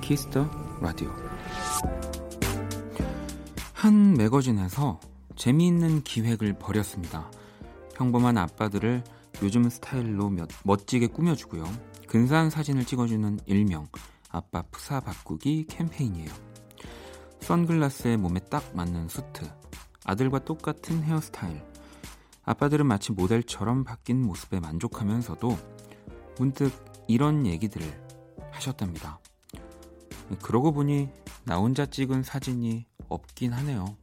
키스더 라디오. 한 매거진에서 재미있는 기획을 벌였습니다. 평범한 아빠들을 요즘 스타일로 멋지게 꾸며주고요. 근사한 사진을 찍어주는 일명 아빠 프사 바꾸기 캠페인이에요. 선글라스에 몸에 딱 맞는 수트, 아들과 똑같은 헤어스타일. 아빠들은 마치 모델처럼 바뀐 모습에 만족하면서도 문득 이런 얘기들을 하셨답니다. 그러고 보니 나 혼자 찍은 사진이 없긴 하네요.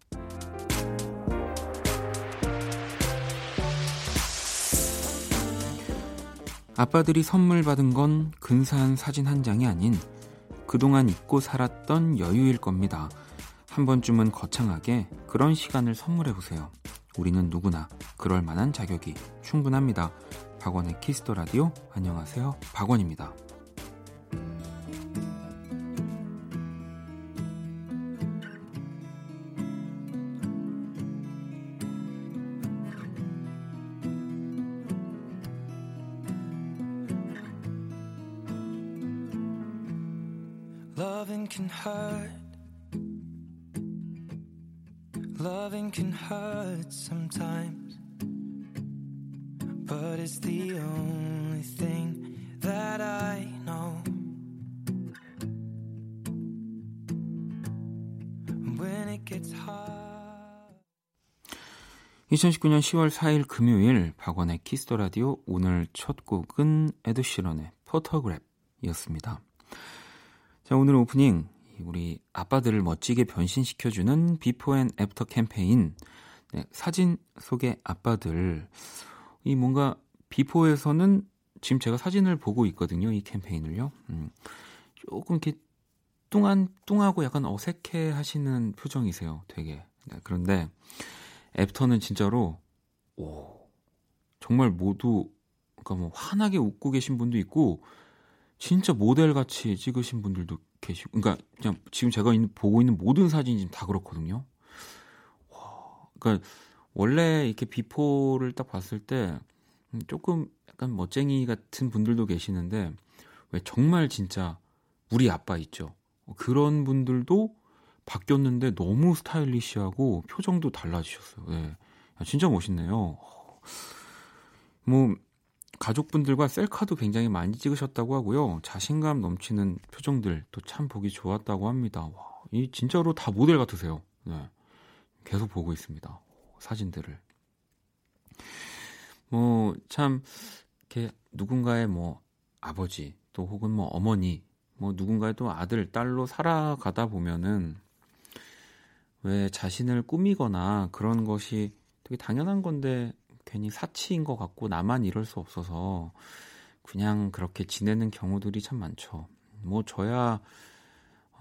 아빠들이 선물 받은 건 근사한 사진 한 장이 아닌 그동안 잊고 살았던 여유일 겁니다. 한 번쯤은 거창하게 그런 시간을 선물해보세요. 우리는 누구나 그럴 만한 자격이 충분합니다. 박원의 키스더 라디오. 안녕하세요, 박원입니다. 2019년 10월 4일 금요일 박원의 키스더 라디오. 오늘 첫 곡은 에드시런의 포토그래프였습니다. 자, 오늘 오프닝 우리 아빠들을 멋지게 변신시켜주는 비포 앤 애프터 캠페인. 네, 사진 속의 아빠들. 이 뭔가 비포에서는 지금 제가 사진을 보고 있거든요. 이 캠페인을요. 조금 이렇게 뚱하고 약간 어색해 하시는 표정이세요. 되게. 네, 그런데 애프터는 진짜로 정말 모두, 그러니까 뭐 환하게 웃고 계신 분도 있고 진짜 모델같이 찍으신 분들도 계시고, 그러니까 그냥 지금 제가 보고 있는 모든 사진이 지금 다 그렇거든요. 와, 그러니까 원래 이렇게 비포를 딱 봤을 때 조금 약간 멋쟁이 같은 분들도 계시는데, 왜 정말 진짜 우리 아빠 있죠. 그런 분들도 바뀌었는데 너무 스타일리시하고 표정도 달라지셨어요. 네. 진짜 멋있네요. 뭐 가족분들과 셀카도 굉장히 많이 찍으셨다고 하고요. 자신감 넘치는 표정들 또 참 보기 좋았다고 합니다. 와, 이 진짜로 다 모델 같으세요. 네. 계속 보고 있습니다, 사진들을. 뭐 참 이렇게 누군가의 뭐 아버지 또 혹은 뭐 어머니, 뭐 누군가의 또 아들, 딸로 살아가다 보면은 왜 자신을 꾸미거나 그런 것이 되게 당연한 건데 괜히 사치인 것 같고 나만 이럴 수 없어서 그냥 그렇게 지내는 경우들이 참 많죠. 뭐 저야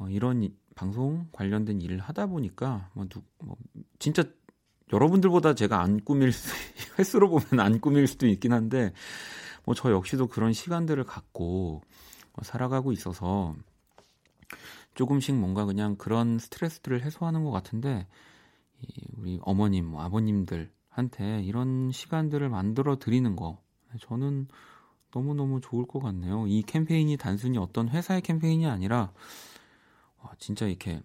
이런 방송 관련된 일을 하다 보니까 뭐 진짜 여러분들보다 제가 안 꾸밀 수, 횟수로 보면 안 꾸밀 수도 있긴 한데, 뭐 저 역시도 그런 시간들을 갖고 살아가고 있어서 조금씩 뭔가 그냥 그런 스트레스들을 해소하는 것 같은데, 우리 어머님, 뭐 아버님들 한테 이런 시간들을 만들어 드리는 거 저는 너무너무 좋을 것 같네요. 이 캠페인이 단순히 어떤 회사의 캠페인이 아니라 진짜 이렇게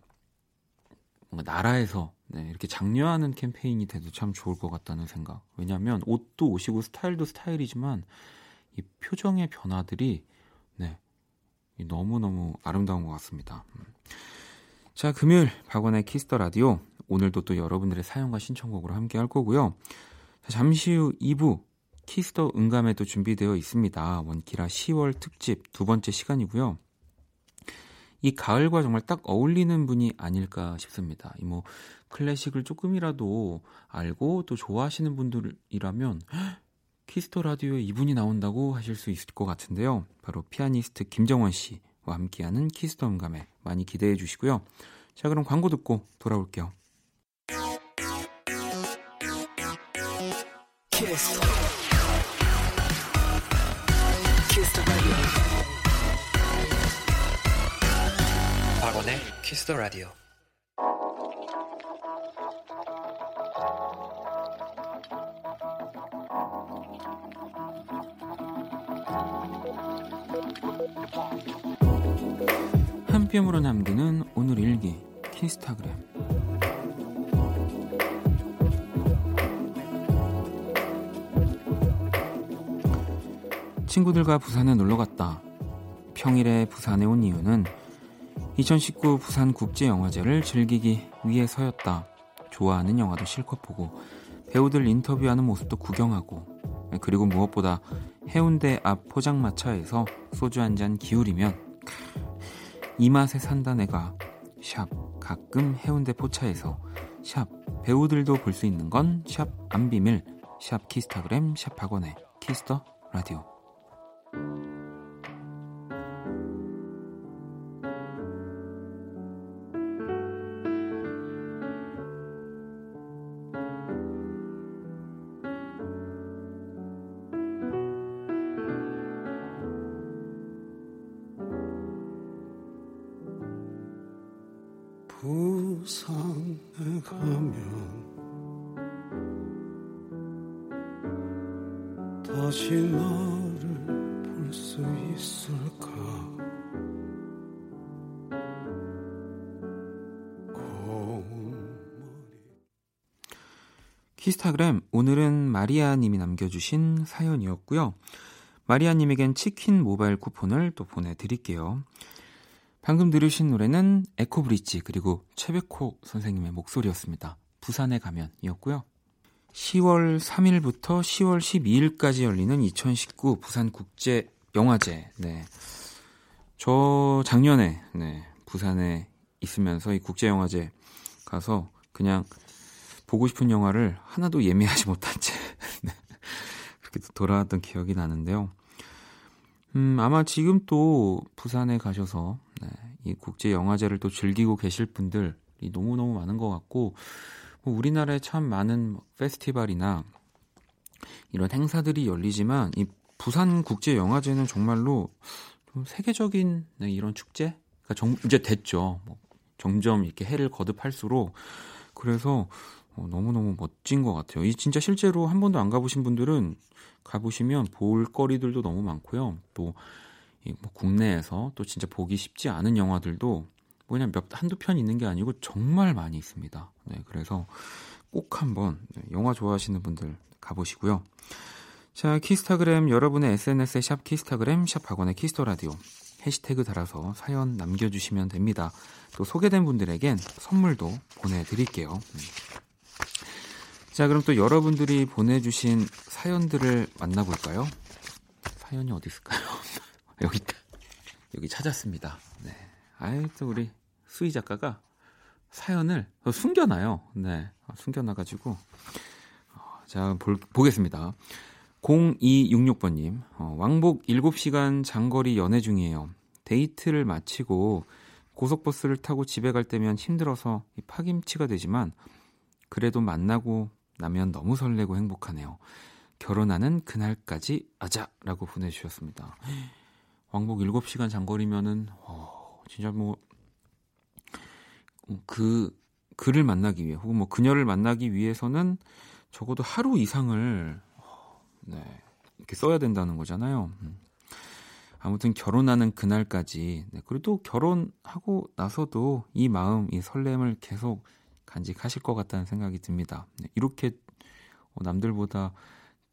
뭔가 나라에서 이렇게 장려하는 캠페인이 돼도 참 좋을 것 같다는 생각. 왜냐하면 옷도 옷이고 스타일도 스타일이지만 이 표정의 변화들이 너무너무 아름다운 것 같습니다. 자, 금요일 박원의 키스더 라디오. 오늘도 또 여러분들의 사연과 신청곡으로 함께 할 거고요. 자, 잠시 후 2부 키스더 응감에도 준비되어 있습니다. 원키라 10월 특집 두 번째 시간이고요. 이 가을과 정말 딱 어울리는 분이 아닐까 싶습니다. 이 뭐 클래식을 조금이라도 알고 또 좋아하시는 분들이라면 키스더 라디오에 이분이 나온다고 하실 수 있을 것 같은데요. 바로 피아니스트 김정원 씨와 함께하는 키스더 응감에 많이 기대해 주시고요. 자, 그럼 광고 듣고 돌아올게요. 키스더 라디오. 박원의 키스더 라디오. 한 뼘으로 남기는 오늘 일기 키스타그램. 친구들과 부산에 놀러갔다. 평일에 부산에 온 이유는 2019 부산국제영화제를 즐기기 위해서였다. 좋아하는 영화도 실컷 보고 배우들 인터뷰하는 모습도 구경하고, 그리고 무엇보다 해운대 앞 포장마차에서 소주 한잔 기울이면 이 맛에 산다 내가. 샵 가끔 해운대 포차에서, 샵 배우들도 볼 수 있는 건, 샵 안비밀, 샵 키스타그램, 샵 박원의 키스더 라디오. 부산에 가면 다시 너를 볼 수 있을까? 키스타그램, 오늘은 마리아님이 남겨주신 사연이었고요. 마리아님에겐 치킨 모바일 쿠폰을 또 보내드릴게요. 방금 들으신 노래는 에코브릿지 그리고 최백호 선생님의 목소리였습니다. 부산에 가면 이었고요. 10월 3일부터 10월 12일까지 열리는 2019 부산국제영화제. 네, 저 작년에 부산에 있으면서 이 국제영화제 가서 그냥 보고 싶은 영화를 하나도 예매하지 못한 채 그렇게 돌아왔던 기억이 나는데요. 아마 지금 또 부산에 가셔서 이 국제영화제를 또 즐기고 계실 분들이 너무너무 많은 것 같고, 뭐 우리나라에 참 많은 페스티벌이나 이런 행사들이 열리지만 이 부산국제영화제는 정말로 좀 세계적인 이런 축제가 이제 됐죠. 뭐 점점 이렇게 해를 거듭할수록. 그래서 너무너무 멋진 것 같아요. 이 진짜 실제로 한 번도 안 가보신 분들은 가보시면 볼거리들도 너무 많고요. 또 뭐 국내에서 또 진짜 보기 쉽지 않은 영화들도 뭐 그냥 한두 편 있는 게 아니고 정말 많이 있습니다. 네, 그래서 꼭 한번 영화 좋아하시는 분들 가보시고요. 자, 키스타그램, 여러분의 SNS에 샵 키스타그램, 샵 박원의 키스더라디오 해시태그 달아서 사연 남겨주시면 됩니다. 또 소개된 분들에겐 선물도 보내드릴게요. 자, 그럼 또 여러분들이 보내주신 사연들을 만나볼까요? 사연이 어디 있을까요? 여기 찾았습니다. 네, 아이 또 우리 수희 작가가 사연을 숨겨놔요. 네, 숨겨놔가지고 자 보겠습니다. 0266번님, 왕복 7시간 장거리 연애 중이에요. 데이트를 마치고 고속버스를 타고 집에 갈 때면 힘들어서 파김치가 되지만 그래도 만나고 나면 너무 설레고 행복하네요. 결혼하는 그날까지 아자! 라고 보내주셨습니다. 왕복 7시간 장거리면은 진짜 뭐 그를 만나기 위해 혹은 뭐 그녀를 만나기 위해서는 적어도 하루 이상을 이렇게 써야 된다는 거잖아요. 아무튼 결혼하는 그날까지, 그리고 결혼하고 나서도 이 마음, 이 설렘을 계속 간직하실 것 같다는 생각이 듭니다. 이렇게 남들보다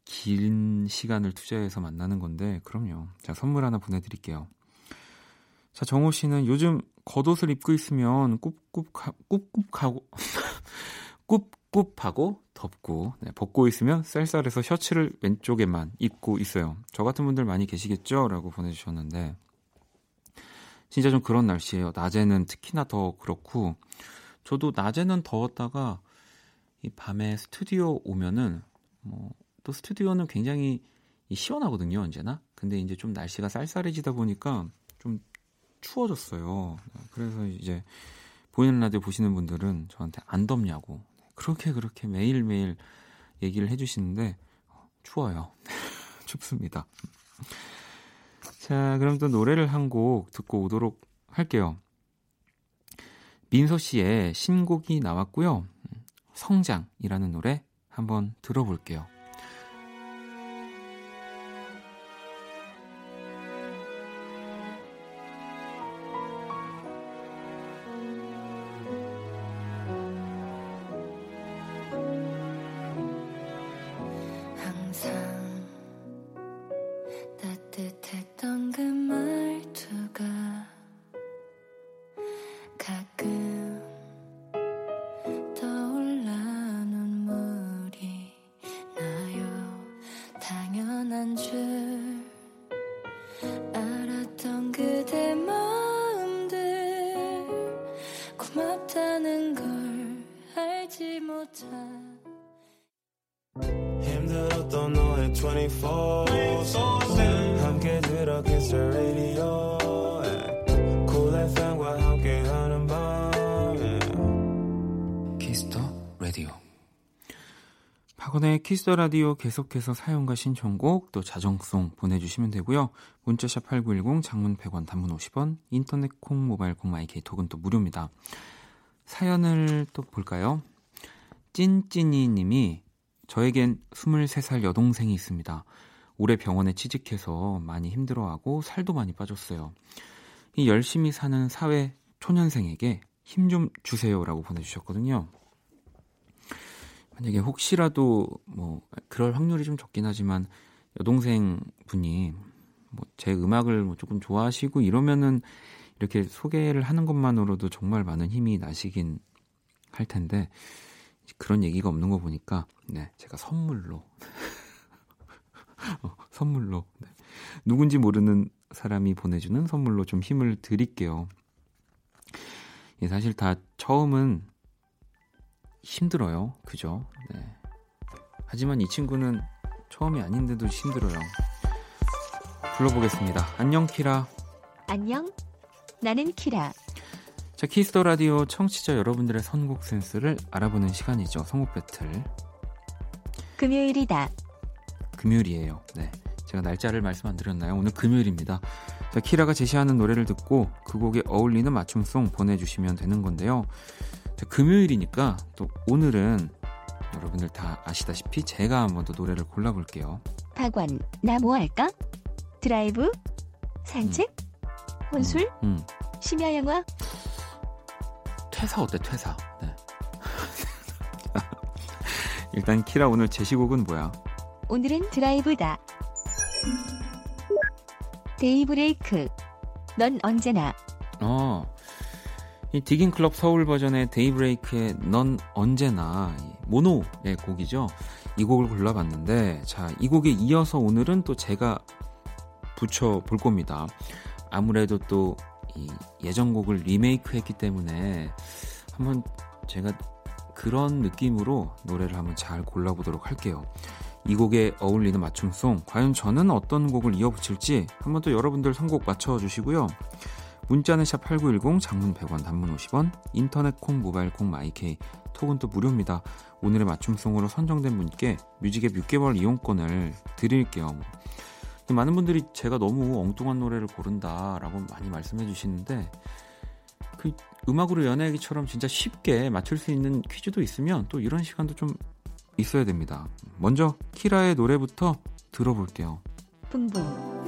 긴 시간을 투자해서 만나는 건데, 그럼요. 자, 선물 하나 보내드릴게요. 자, 정호 씨는 요즘 겉옷을 입고 있으면 꿉꿉하고 덥고, 벗고 있으면 쌀쌀해서 셔츠를 왼쪽에만 입고 있어요. 저 같은 분들 많이 계시겠죠? 라고 보내주셨는데, 진짜 좀 그런 날씨예요. 낮에는 특히나 더 그렇고, 저도 낮에는 더웠다가 이 밤에 스튜디오 오면은 또 스튜디오는 굉장히 시원하거든요, 언제나. 근데 이제 좀 날씨가 쌀쌀해지다 보니까 좀 추워졌어요. 그래서 이제 보이는 라디오 보시는 분들은 저한테 안 덥냐고 그렇게 매일매일 얘기를 해주시는데 추워요. 춥습니다. 자, 그럼 또 노래를 한 곡 듣고 오도록 할게요. 민서 씨의 신곡이 나왔고요. 성장이라는 노래 한번 들어볼게요. 따뜻했던 그 말투가 가끔 떠올라 눈물이 나요. 당연한 줄 알았던 그대 마음들 고맙다는 걸 알지 못한 힘들었던 너의 24/7 함께 들어 Kiss the Radio Cool FM과 함께하는 밤 Kiss the Radio. 박원의 Kiss the Radio 계속해서 사연과 신청곡 또 자정송 보내주시면 되고요. 문자샵 8910 장문 100원 단문 50원 인터넷 콩 모바일 콩 마이케이 톡은 또 무료입니다. 사연을 또 볼까요? 찐찐이 님이 저에겐 23살 여동생이 있습니다. 올해 병원에 취직해서 많이 힘들어하고 살도 많이 빠졌어요. 이 열심히 사는 사회 초년생에게 힘 좀 주세요라고 보내주셨거든요. 만약에 혹시라도 그럴 확률이 좀 적긴 하지만 여동생 분이 제 음악을 조금 좋아하시고 이러면은 이렇게 소개를 하는 것만으로도 정말 많은 힘이 나시긴 할 텐데 그런 얘기가 없는 거 보니까 네, 제가 선물로 선물로 네. 누군지 모르는 사람이 보내주는 선물로 좀 힘을 드릴게요. 예, 사실 다 처음은 힘들어요, 그죠? 네. 하지만 이 친구는 처음이 아닌데도 힘들어요. 불러보겠습니다. 안녕 키라. 안녕, 나는 키라. 자, 키스더 라디오 청취자 여러분들의 선곡 센스를 알아보는 시간이죠. 선곡 배틀. 금요일이다. 금요일이에요. 네, 제가 날짜를 말씀 안 드렸나요? 오늘 금요일입니다. 자, 키라가 제시하는 노래를 듣고 그 곡에 어울리는 맞춤송 보내주시면 되는 건데요. 자, 금요일이니까 또 오늘은 여러분들 다 아시다시피 제가 한번 더 노래를 골라볼게요. 박원, 나 뭐 할까? 드라이브? 산책? 혼술? 심야영화? 퇴사 어때? 퇴사. 네. 일단 키라 오늘 제시곡은 뭐야? 오늘은 드라이브다. 데이브레이크. 넌 언제나. 이 디깅클럽 서울 버전의 데이브레이크의 넌 언제나 모노의 곡이죠. 이 곡을 골라봤는데 자, 이 곡에 이어서 오늘은 또 제가 붙여볼 겁니다. 아무래도 또 이 예전 곡을 리메이크했기 때문에 한번 제가 그런 느낌으로 노래를 한번 잘 골라보도록 할게요. 이 곡에 어울리는 맞춤송, 과연 저는 어떤 곡을 이어붙일지 한번 또 여러분들 선곡 맞춰주시고요. 문자는 샵 8910, 장문 100원, 단문 50원, 인터넷 콩, 모바일 콩, 마이케이, 톡은 또 무료입니다. 오늘의 맞춤송으로 선정된 분께 뮤직앱 6개월 이용권을 드릴게요. 많은 분들이 제가 너무 엉뚱한 노래를 고른다라고 많이 말씀해 주시는데 그 음악으로 연애하기처럼 진짜 쉽게 맞출 수 있는 퀴즈도 있으면 또 이런 시간도 좀 있어야 됩니다. 먼저 키라의 노래부터 들어볼게요. 붕붕.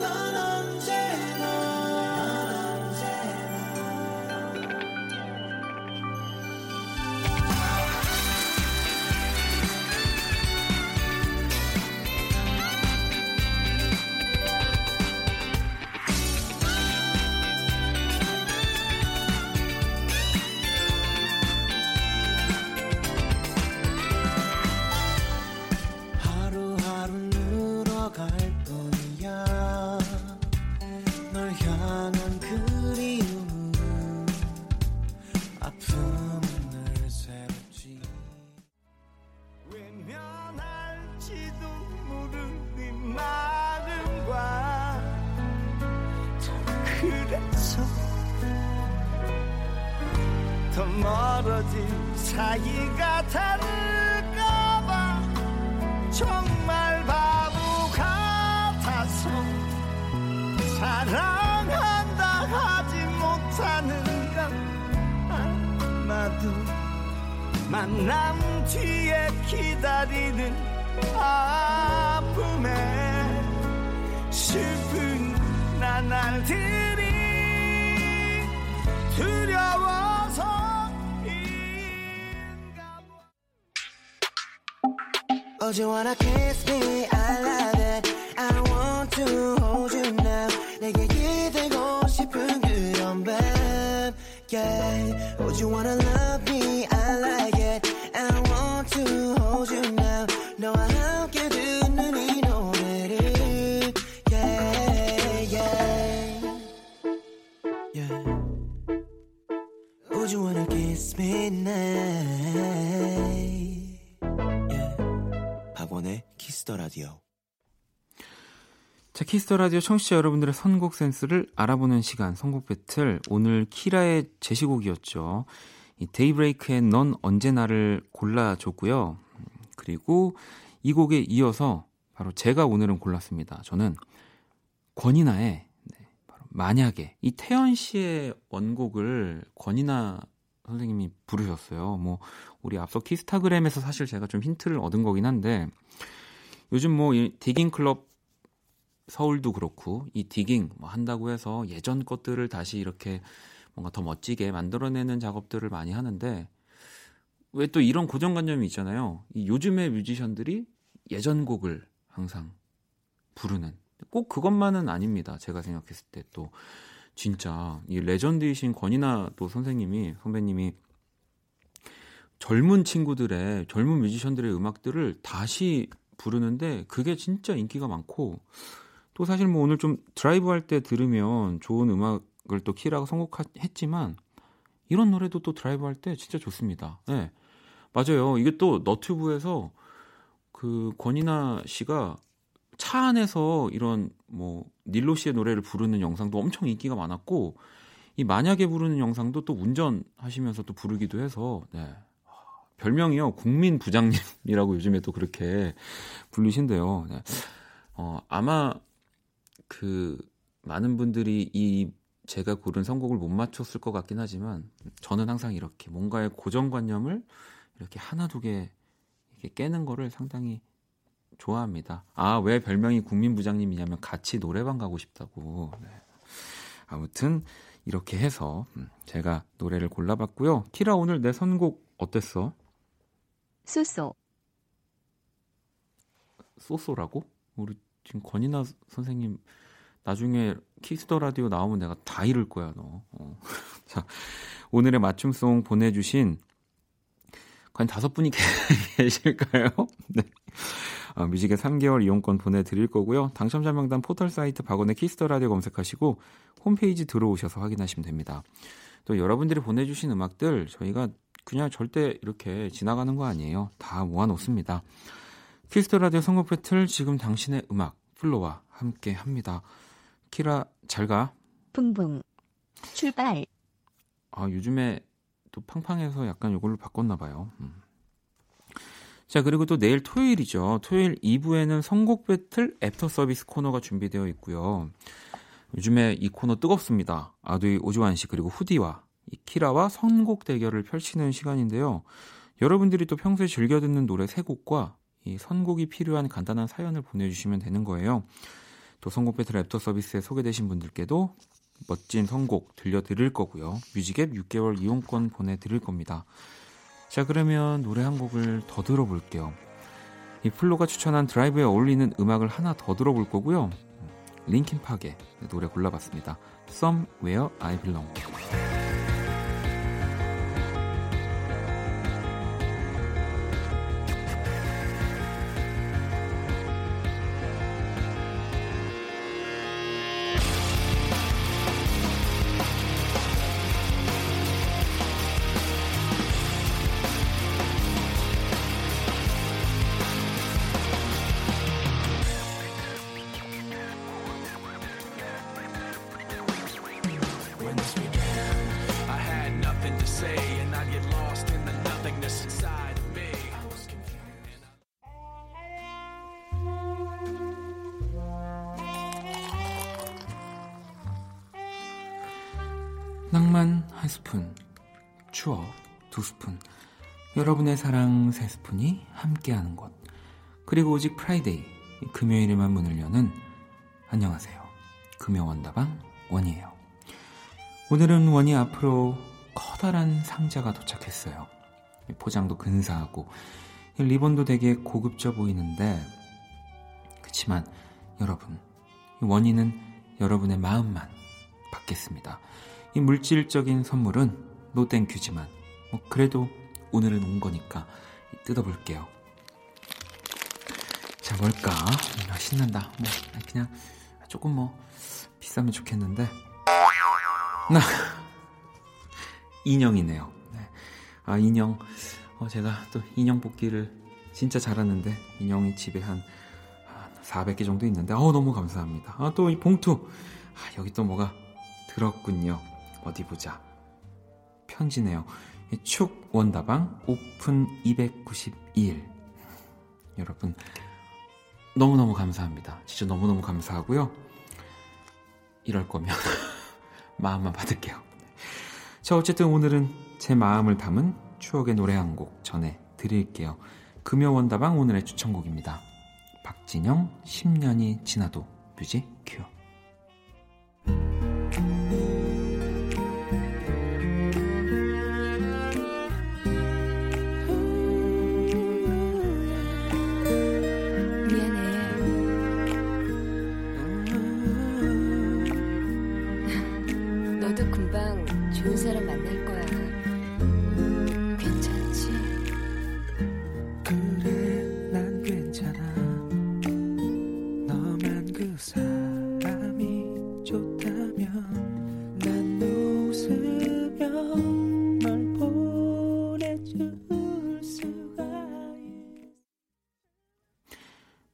Do you wanna kiss me? I love it. I want to hold you now. Would you wanna love me? I like it. I want to hold you now. No, I don't get you. 눈이 오늘이. Yeah, yeah, yeah. Would you wanna kiss me now? Yeah. 박원의 키스더 라디오. 자, 키스더라디오 청취자 여러분들의 선곡 센스를 알아보는 시간, 선곡 배틀. 오늘 키라의 제시곡이었죠. 이 데이브레이크의 넌 언제 나를 골라줬고요. 그리고 이 곡에 이어서 바로 제가 오늘은 골랐습니다. 저는 권이나의 바로 만약에, 이 태연 씨의 원곡을 권이나 선생님이 부르셨어요. 뭐 우리 앞서 키스타그램에서 사실 제가 좀 힌트를 얻은 거긴 한데, 요즘 뭐 이 디깅클럽 서울도 그렇고 이 디깅 뭐 한다고 해서 예전 것들을 다시 이렇게 뭔가 더 멋지게 만들어내는 작업들을 많이 하는데, 왜 또 이런 고정관념이 있잖아요. 이 요즘의 뮤지션들이 예전 곡을 항상 부르는, 꼭 그것만은 아닙니다. 제가 생각했을 때 또 진짜 이 레전드이신 권이나 또 선배님이 젊은 친구들의, 젊은 뮤지션들의 음악들을 다시 부르는데 그게 진짜 인기가 많고, 또 사실 뭐 오늘 좀 드라이브 할 때 들으면 좋은 음악을 또 키라가 선곡했지만 이런 노래도 또 드라이브 할 때 진짜 좋습니다. 네. 맞아요. 이게 또 너튜브에서 그 권이나 씨가 차 안에서 이런 뭐 닐로 씨의 노래를 부르는 영상도 엄청 인기가 많았고, 이 만약에 부르는 영상도 또 운전하시면서 또 부르기도 해서, 네. 별명이요, 국민 부장님이라고 요즘에 또 그렇게 불리신데요. 네. 아마 그 많은 분들이 이 제가 고른 선곡을 못 맞췄을 것 같긴 하지만, 저는 항상 이렇게 뭔가의 고정관념을 이렇게 하나 두 개 깨는 거를 상당히 좋아합니다. 아, 왜 별명이 국민 부장님이냐면 같이 노래방 가고 싶다고. 네. 아무튼 이렇게 해서 제가 노래를 골라봤고요. 키라, 오늘 내 선곡 어땠어? 쏘쏘. 쏘쏘라고? 우리 지금 권이나 선생님 나중에 키스더 라디오 나오면 내가 다 잃을 거야, 너. 자, 오늘의 맞춤송 보내주신 한 5분이 계실까요? 네. 뮤직의 3개월 이용권 보내드릴 거고요. 당첨자 명단 포털 사이트 박원의 키스더 라디오 검색하시고 홈페이지 들어오셔서 확인하시면 됩니다. 또 여러분들이 보내주신 음악들 저희가 그냥 절대 이렇게 지나가는 거 아니에요. 다 모아놓습니다. 키스더 라디오 선곡 배틀, 지금 당신의 음악 플로와 함께 합니다. 키라, 잘 가. 붕붕 출발. 아, 요즘에 또 팡팡해서 약간 이걸로 바꿨나 봐요. 자, 그리고 또 내일 토요일이죠. 토요일 2부에는 선곡 배틀 애프터 서비스 코너가 준비되어 있고요. 요즘에 이 코너 뜨겁습니다. 아두이 오주환 씨 그리고 후디와 이 키라와 선곡 대결을 펼치는 시간인데요. 여러분들이 또 평소에 즐겨 듣는 노래 3곡과 이 선곡이 필요한 간단한 사연을 보내주시면 되는 거예요. 또 선곡 배틀 애프터 서비스에 소개되신 분들께도 멋진 선곡 들려드릴 거고요. 뮤직앱 6개월 이용권 보내드릴 겁니다. 자, 그러면 노래 한 곡을 더 들어볼게요. 이 플로가 추천한 드라이브에 어울리는 음악을 하나 더 들어볼 거고요. 링킨파크의 노래 골라봤습니다. Somewhere I Belong. 낭만 1스푼, 추억 2스푼, 여러분의 사랑 3스푼이 함께하는 곳, 그리고 오직 프라이데이, 금요일에만 문을 여는, 안녕하세요, 금요원다방 원이에요. 오늘은 원이 앞으로 커다란 상자가 도착했어요. 포장도 근사하고 리본도 되게 고급져 보이는데, 그치만 여러분, 원이는 여러분의 마음만 받겠습니다. 이 물질적인 선물은 노땡큐지만 뭐 그래도 오늘은 온 거니까 뜯어볼게요. 자, 뭘까? 신난다. 뭐 그냥 조금 뭐 비싸면 좋겠는데 나 인형이네요. 네. 아, 인형. 제가 또 인형 뽑기를 진짜 잘하는데 인형이 집에 한 400개 정도 있는데 너무 감사합니다. 또 이 봉투. 여기 또 뭐가 들었군요. 어디 보자. 편지네요. 축 원다방 오픈 292일. 여러분 너무너무 감사합니다. 진짜 너무너무 감사하고요. 이럴 거면 마음만 받을게요. 자, 어쨌든 오늘은 제 마음을 담은 추억의 노래 한 곡 전해드릴게요. 금요원다방 오늘의 추천곡입니다. 박진영 10년이 지나도 뮤직 큐.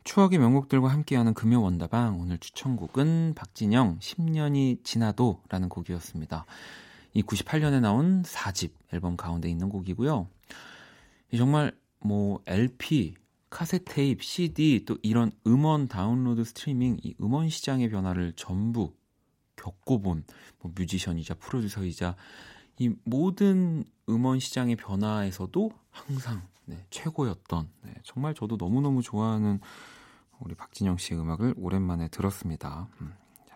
추억의 명곡들과 함께하는 금요 원다방 오늘 추천곡은 박진영 10년이 지나도 라는 곡이었습니다. 이 98년에 나온 4집 앨범 가운데 있는 곡이고요. 정말 뭐 LP, 카세테이프, CD 또 이런 음원 다운로드 스트리밍 이 음원 시장의 변화를 전부 겪어본 뭐 뮤지션이자 프로듀서이자 이 모든 음원 시장의 변화에서도 항상 최고였던 정말 저도 너무너무 좋아하는 우리 박진영 씨의 음악을 오랜만에 들었습니다. 자,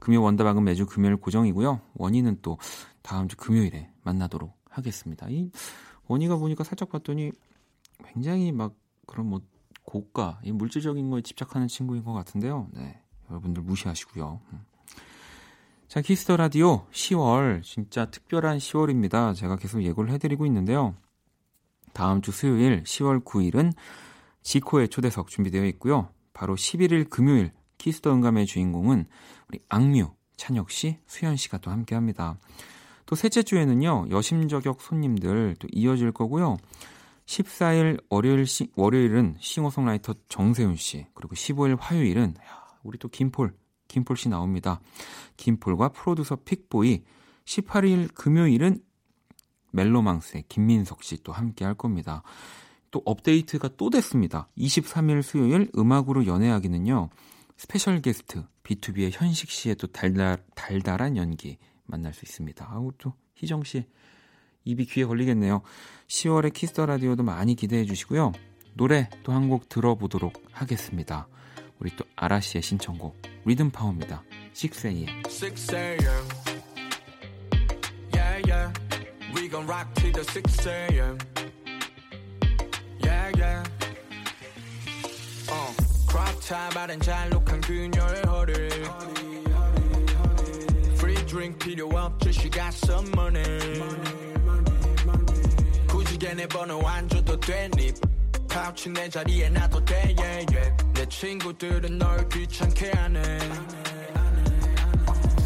금요 원다방은 매주 금요일 고정이고요. 원희는 또 다음 주 금요일에 만나도록 하겠습니다. 이 원희가 보니까 살짝 봤더니 굉장히 막 그런 뭐 고가, 이 물질적인 거에 집착하는 친구인 것 같은데요. 네, 여러분들 무시하시고요. 자, 키스더 라디오 10월 진짜 특별한 10월입니다. 제가 계속 예고를 해드리고 있는데요. 다음 주 수요일 10월 9일은 지코의 초대석 준비되어 있고요. 바로 11일 금요일 키스더 응감의 주인공은 우리 악뮤, 찬혁 씨, 수현 씨가 또 함께합니다. 또 셋째 주에는요. 여심저격 손님들 또 이어질 거고요. 14일 월요일은 싱어송라이터 정세훈 씨, 그리고 15일 화요일은 우리 또 김폴 씨 나옵니다. 김폴과 프로듀서 픽보이, 18일 금요일은 멜로망스의 김민석 씨 또 함께 할 겁니다. 또 업데이트가 또 됐습니다. 23일 수요일 음악으로 연애하기는요. 스페셜 게스트 B2B의 현식 씨의 또 달달한 연기 만날 수 있습니다. 아우, 또 희정 씨 입이 귀에 걸리겠네요. 10월에 키스더 라디오도 많이 기대해 주시고요. 노래 또 한 곡 들어보도록 하겠습니다. 우리 또 아라 씨의 신청곡 리듬 파워입니다. 6AM. Yeah, yeah. We gon' rock till the 6AM. Yeah, yeah. Crop top 바른 잘록한 그녀의 허리. Free drink 필요 없지. She got some money. 굳이 걔네 번호 안 줘도 되니. 파우치 내 자리에 놔도 돼. Yeah, yeah. 내 친구들은 널 귀찮게 하네.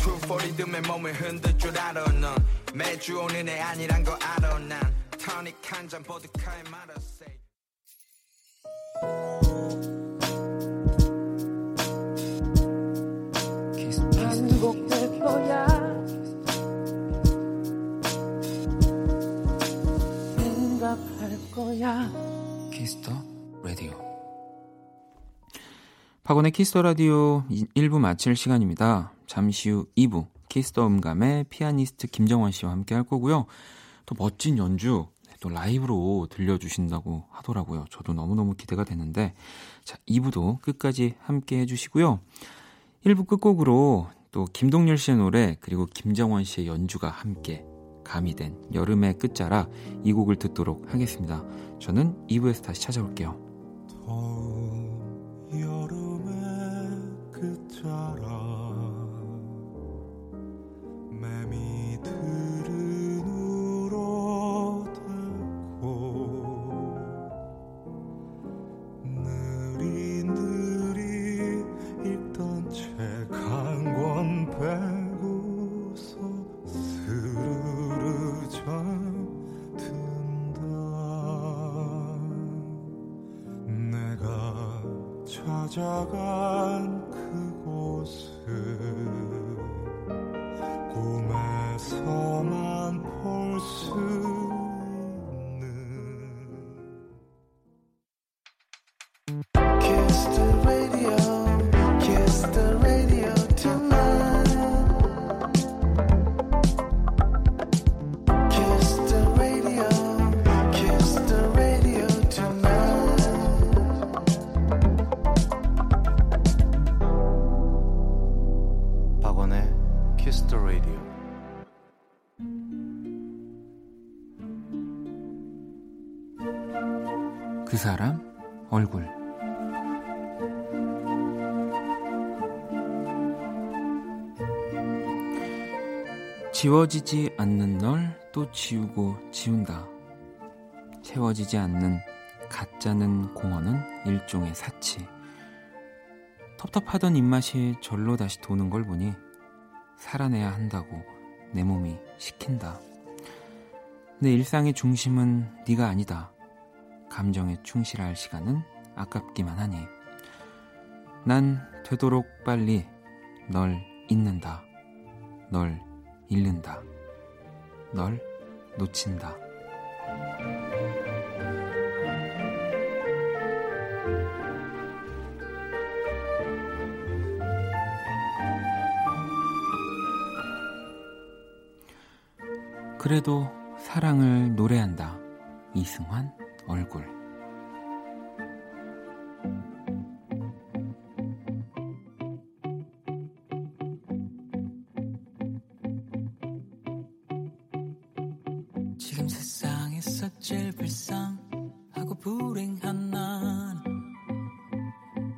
True for 리듬에 몸을 흔들 줄 알아 넌. 매주 오는 애 아니란 거 알아 난. 토닉 한 잔 보드카에 말았어. 반복 될 거야. 생각할 거야. 키스더 라디오. 박원의 키스더 라디오 1부 마칠 시간입니다. 잠시 후 2부 키스더 음감의 피아니스트 김정원 씨와 함께 할 거고요. 또 멋진 연주 또 라이브로 들려주신다고 하더라고요. 저도 너무너무 기대가 되는데 자, 2부도 끝까지 함께 해주시고요. 1부 끝곡으로 또 김동률 씨의 노래 그리고 김정원 씨의 연주가 함께 가미된 여름의 끝자락 이 곡을 듣도록 하겠습니다. 저는 2부에서 다시 찾아올게요. 더운 여름의 끝자락 매미 들은 찾아간 그곳은 꿈에서만 볼 수 있는 Kiss the radio, kiss the radio tonight. Kiss the radio, kiss the radio tonight. 박원의 Kiss the radio. 그 사람 얼굴. 지워지지 않는 널 또 지우고 지운다. 채워지지 않는 가짜는 공허는 일종의 사치. 텁텁하던 입맛이 절로 다시 도는 걸 보니 살아내야 한다고 내 몸이 시킨다. 내 일상의 중심은 네가 아니다. 감정에 충실할 시간은 아깝기만 하니 난 되도록 빨리 널 잊는다. 널 잃는다. 널 놓친다. 그래도 사랑을 노래한다. 이승환 얼굴. 지금 세상에서 제일 불쌍하고 불행한 난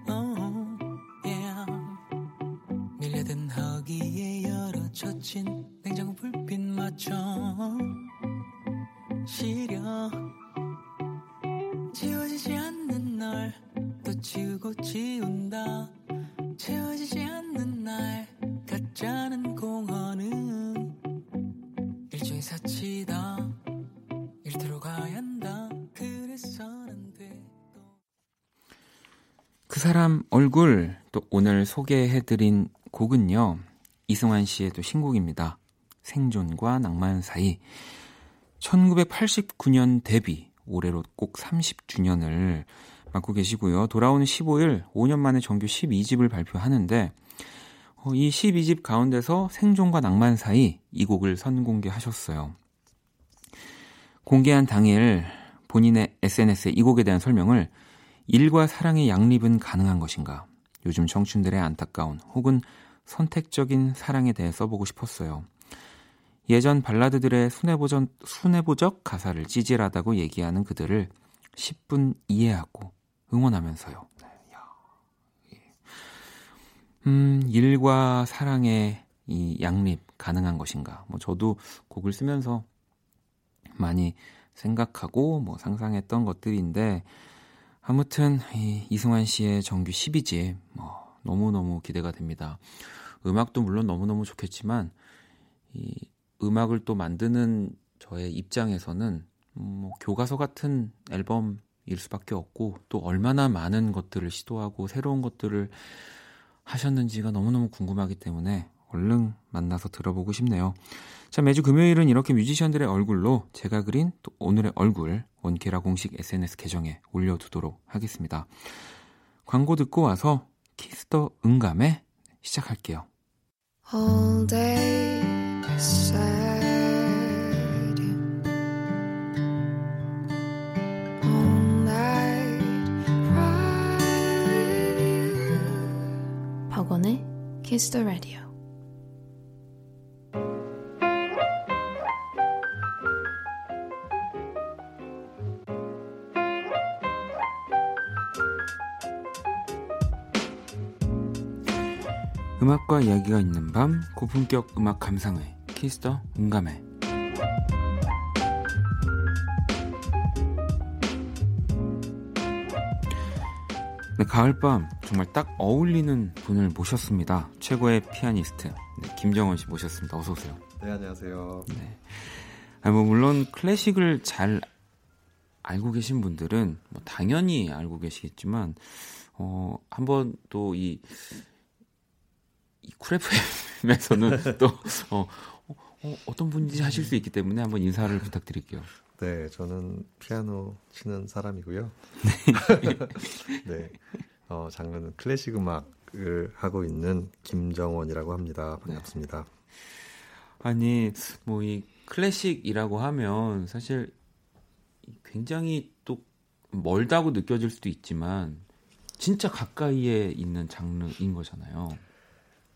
oh, yeah. 밀려든 허기에 열어젖힌 냉장고 불빛 맞춰 시려. 지워지지 않는 널 또 지우고 지운다. 채워지지 않는 날 가짜는 공허는 일종의 사치다. 일터로 가야 한다. 그래서는 안 돼. 그 사람 얼굴. 또 오늘 소개해드린 곡은요, 이승환 씨의 또 신곡입니다. 생존과 낭만 사이. 1989년 데뷔, 올해로 꼭 30주년을 맞고 계시고요. 돌아오는 15일 5년 만에 정규 12집을 발표하는데 이 12집 가운데서 생존과 낭만 사이 이 곡을 선공개하셨어요. 공개한 당일 본인의 SNS에 이 곡에 대한 설명을 일과 사랑의 양립은 가능한 것인가? 요즘 청춘들의 안타까운 혹은 선택적인 사랑에 대해 써보고 싶었어요. 예전 발라드들의 순애보적 가사를 찌질하다고 얘기하는 그들을 10분 이해하고 응원하면서요. 일과 사랑의 이 양립 가능한 것인가? 뭐 저도 곡을 쓰면서 많이 생각하고 뭐 상상했던 것들인데 아무튼 이승환 씨의 정규 12집 뭐 너무너무 기대가 됩니다. 음악도 물론 너무너무 좋겠지만 이 음악을 또 만드는 저의 입장에서는 뭐 교과서 같은 앨범일 수밖에 없고 또 얼마나 많은 것들을 시도하고 새로운 것들을 하셨는지가 너무너무 궁금하기 때문에 얼른 만나서 들어보고 싶네요. 자, 매주 금요일은 이렇게 뮤지션들의 얼굴로 제가 그린 또 오늘의 얼굴 원케라 공식 SNS 계정에 올려두도록 하겠습니다. 광고 듣고 와서 키스더 응감에 시작할게요. All day Sad all night cry. 박원의 Kiss the Radio. 음악과 이야기가 있는 밤 고품격 음악 감상회. 키스더 응감해. 네, 가을밤 정말 딱 어울리는 분을 모셨습니다. 최고의 피아니스트 김정원 씨 모셨습니다. 어서 오세요. 네, 안녕하세요. 네. 뭐 물론 클래식을 잘 알고 계신 분들은 뭐 당연히 알고 계시겠지만 한번 또 이 쿨FM에서는 또 어떤 분인지 하실 수 있기 때문에 한번 인사를 부탁드릴게요. 네, 저는 피아노 치는 사람이고요. 네, 장르는 클래식 음악을 하고 있는 김정원이라고 합니다. 반갑습니다. 네. 아니, 뭐 이 클래식이라고 하면 사실 굉장히 또 멀다고 느껴질 수도 있지만 진짜 가까이에 있는 장르인 거잖아요.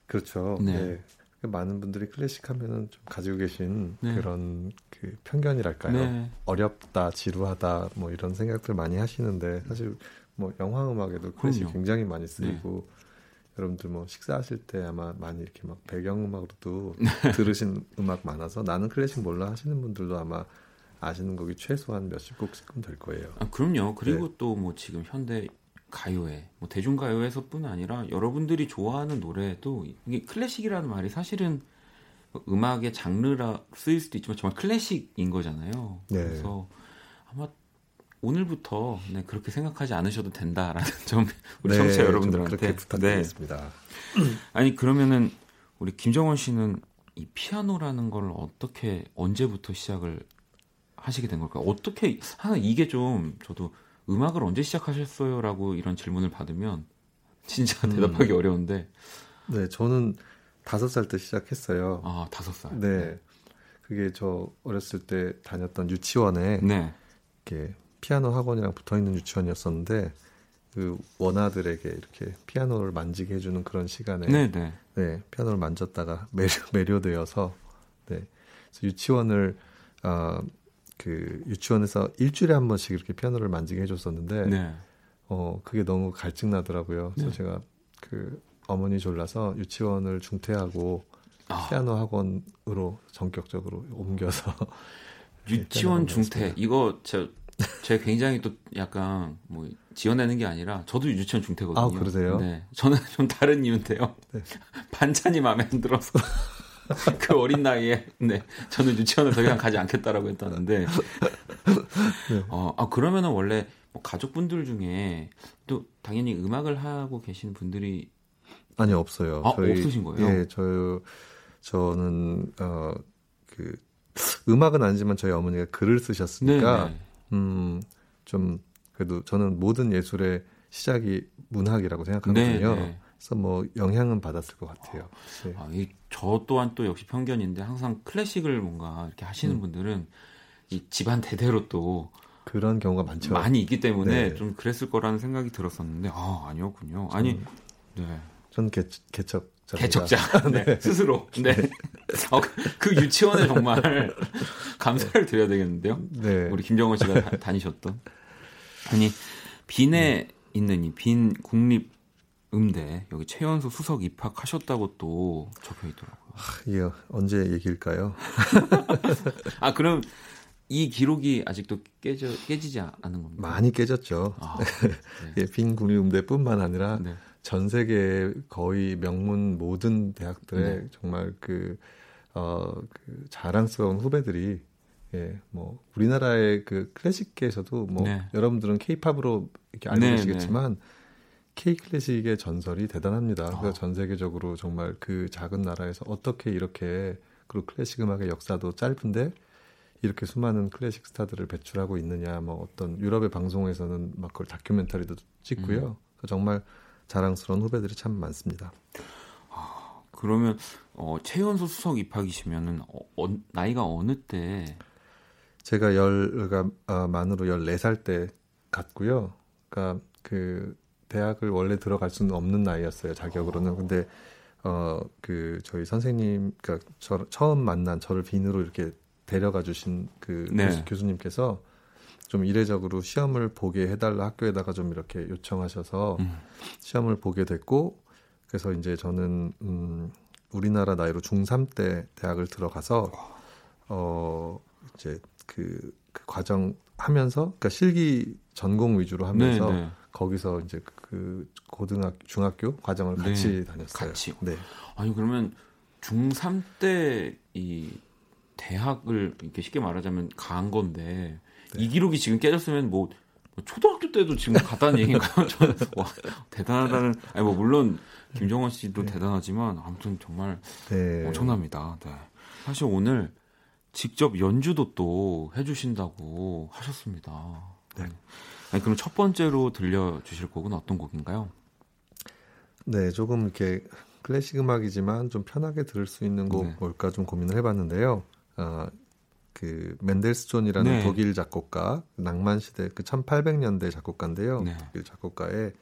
그렇죠. 네. 네. 많은 분들이 클래식 하면은 좀 가지고 계신 네. 그런 그 편견이랄까요? 네. 어렵다, 지루하다, 뭐 이런 생각들 많이 하시는데 사실 뭐 영화 음악에도 클래식 그럼요. 굉장히 많이 쓰이고 네. 여러분들 뭐 식사하실 때 아마 많이 이렇게 막 배경음악으로도 들으신 음악 많아서 나는 클래식 몰라 하시는 분들도 아마 아시는 곡이 최소한 몇십 곡씩은 될 거예요. 아, 그럼요. 그리고 네. 또 뭐 지금 현대 가요에 뭐 대중가요에서뿐 아니라 여러분들이 좋아하는 노래도 이게 클래식이라는 말이 사실은 음악의 장르라 쓰일 수도 있지만 정말 클래식인 거잖아요. 네. 그래서 아마 오늘부터 네, 그렇게 생각하지 않으셔도 된다라는 점 우리 청취자 네, 여러분들한테 그렇게 부탁드리겠습니다. 네. 아니 그러면은 우리 김정원 씨는 이 피아노라는 걸 어떻게 언제부터 시작을 하시게 된 걸까요? 어떻게 하나 이게 좀 저도 음악을 언제 시작하셨어요라고 이런 질문을 받으면 진짜 대답하기 어려운데. 네, 저는 5살 때 시작했어요. 아, 5살. 네, 네. 그게 저 어렸을 때 다녔던 유치원에 네. 이렇게 피아노 학원이랑 붙어있는 유치원이었었는데 그 원아들에게 이렇게 피아노를 만지게 해주는 그런 시간에 네네. 네, 피아노를 만졌다가 매료되어서 네, 그래서 유치원을 그 유치원에서 일주일에 한 번씩 이렇게 피아노를 만지게 해줬었는데 네. 그게 너무 갈증나더라고요. 그래서 네. 제가 그 어머니 졸라서 유치원을 중퇴하고 피아노 학원으로 전격적으로 옮겨서 유치원 중퇴 이거 제가 굉장히 또 약간 뭐 지어내는 게 아니라 저도 유치원 중퇴거든요. 아, 그러세요? 네, 저는 좀 다른 이유인데요. 네. 반찬이 마음에 안 들어서 그 어린 나이에 네, 저는 유치원에서 그냥 가지 않겠다라고 했다는데 네. 그러면은 원래 뭐 가족분들 중에 또 당연히 음악을 하고 계신 분들이 아니 없어요. 아, 저희, 없으신 거예요? 네, 저는 그 음악은 아니지만 저희 어머니가 글을 쓰셨으니까 네네. 좀 그래도 저는 모든 예술의 시작이 문학이라고 생각하거든요. 네네. 그래서 뭐 영향은 받았을 것 같아요. 네. 저 또한 또 역시 편견인데 항상 클래식을 뭔가 이렇게 하시는 분들은 이 집안 대대로 또 그런 경우가 많죠. 많이 있기 때문에 네. 좀 그랬을 거라는 생각이 들었었는데 아니었군요. 아니, 네. 전 개척자 네. 네. 스스로 네. 그 유치원에 정말 감사를 드려야 되겠는데요. 네. 우리 김정원 씨가 다니셨던 아니 빈에 있는 이 빈 국립음대 여기 최연소 수석 입학하셨다고 또 적혀 있더라고요. 이게 언제 얘기일까요? 그럼 이 기록이 아직도 깨지지 않은 겁니다. 많이 깨졌죠. 네. 빈 국립음대뿐만 아니라. 네. 전 세계 거의 명문 모든 대학들의 네. 정말 그 자랑스러운 후배들이 예, 뭐 우리나라의 그 클래식계에서도 뭐 네. 여러분들은 K-팝으로 이렇게 알고 네, 계시겠지만 네. K 클래식의 전설이 대단합니다. 그래서 전 세계적으로 정말 그 작은 나라에서 어떻게 이렇게 그리고 클래식 음악의 역사도 짧은데 이렇게 수많은 클래식 스타들을 배출하고 있느냐, 뭐 어떤 유럽의 방송에서는 막 그걸 다큐멘터리도 찍고요. 정말 자랑스러운 후배들이 참 많습니다. 그러면 최연소 수석 입학이시면은 나이가 어느 때? 제가 만으로 14살 때 갔고요. 그러니까 그 대학을 원래 들어갈 수는 없는 나이였어요. 자격으로는. 근데 그 저희 선생님, 그러니까 처음 만난 저를 빈으로 이렇게 데려가 주신 그 네. 교수님께서 좀 이례적으로 시험을 보게 해달라 학교에다가 좀 이렇게 요청하셔서 시험을 보게 됐고 그래서 이제 저는 우리나라 나이로 중3 때 대학을 들어가서 이제 그 과정 하면서 그러니까 실기 전공 위주로 하면서 네네. 거기서 이제 그 중학교 과정을 같이 네, 다녔어요. 같이. 네. 아니 그러면 중3 때 이 대학을 이렇게 쉽게 말하자면 간 건데. 네. 이 기록이 지금 깨졌으면 뭐 초등학교 때도 지금 갔다는 얘기인가요? 저는 와, 대단하다는. 아니 뭐 물론 김정원 씨도 네. 대단하지만 아무튼 정말 네. 엄청납니다. 네. 사실 오늘 직접 연주도 또 해주신다고 하셨습니다. 네. 아니 그럼 첫 번째로 들려주실 곡은 어떤 곡인가요? 네, 조금 이렇게 클래식 음악이지만 좀 편하게 들을 수 있는 곡 네. 뭘까 좀 고민을 해봤는데요. 그 멘델스존이라는 네. 독일 작곡가, 낭만 시대 그 1800년대 작곡가인데요. 네. 독일 작곡가의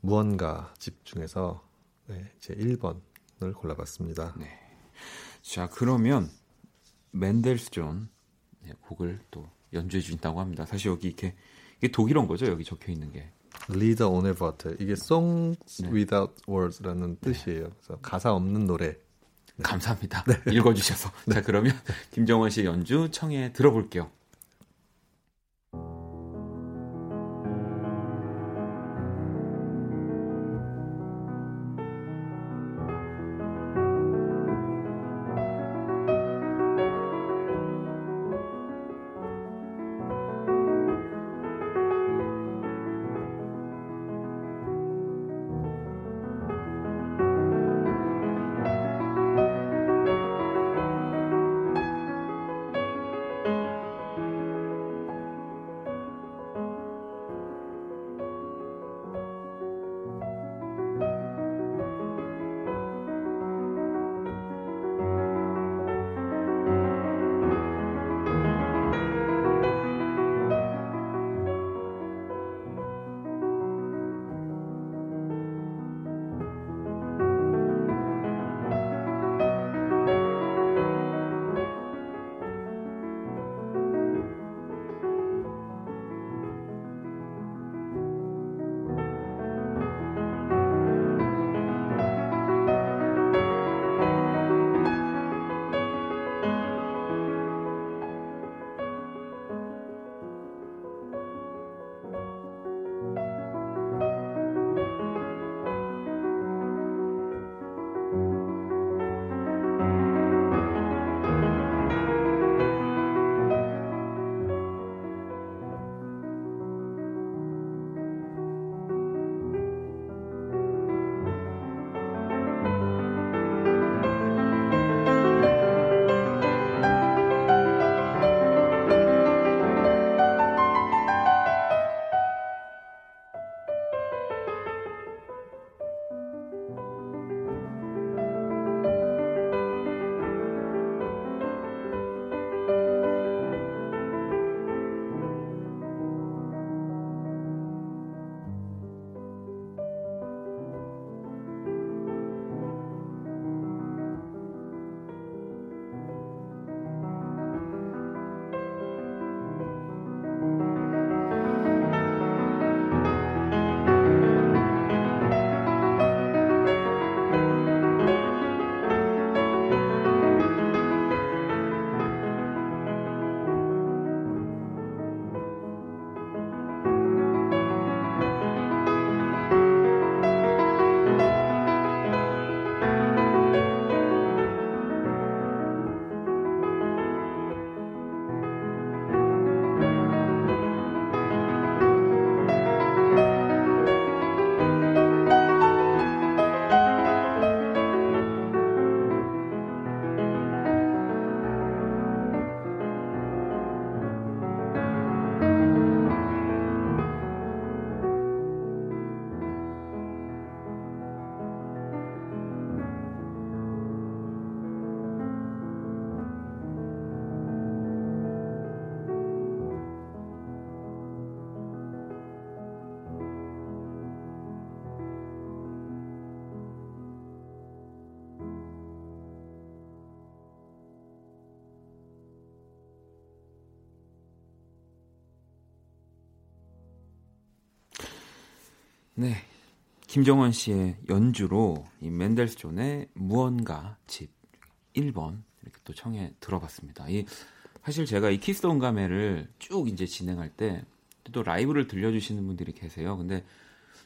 무언가 집 중에서 네, 제 1번을 골라봤습니다. 네. 자, 그러면 멘델스존 곡을 또 연주해 주신다고 합니다. 사실 여기 이렇게 이게 독일어인 거죠? 여기 적혀 있는 게. Lied ohne Worte. 이게 Songs 네. Without Words라는 네. 뜻이에요. 그래서 가사 없는 노래. 네. 감사합니다. 네. 읽어주셔서. 네. 자, 그러면 김정원 씨의 연주 청해 들어볼게요. 네, 김정원 씨의 연주로 이 멘델스존의 무언가 집 1번 이렇게 또 청해 들어봤습니다. 이 사실 제가 이 키스 온 가메를 쭉 이제 진행할 때 또 라이브를 들려주시는 분들이 계세요. 근데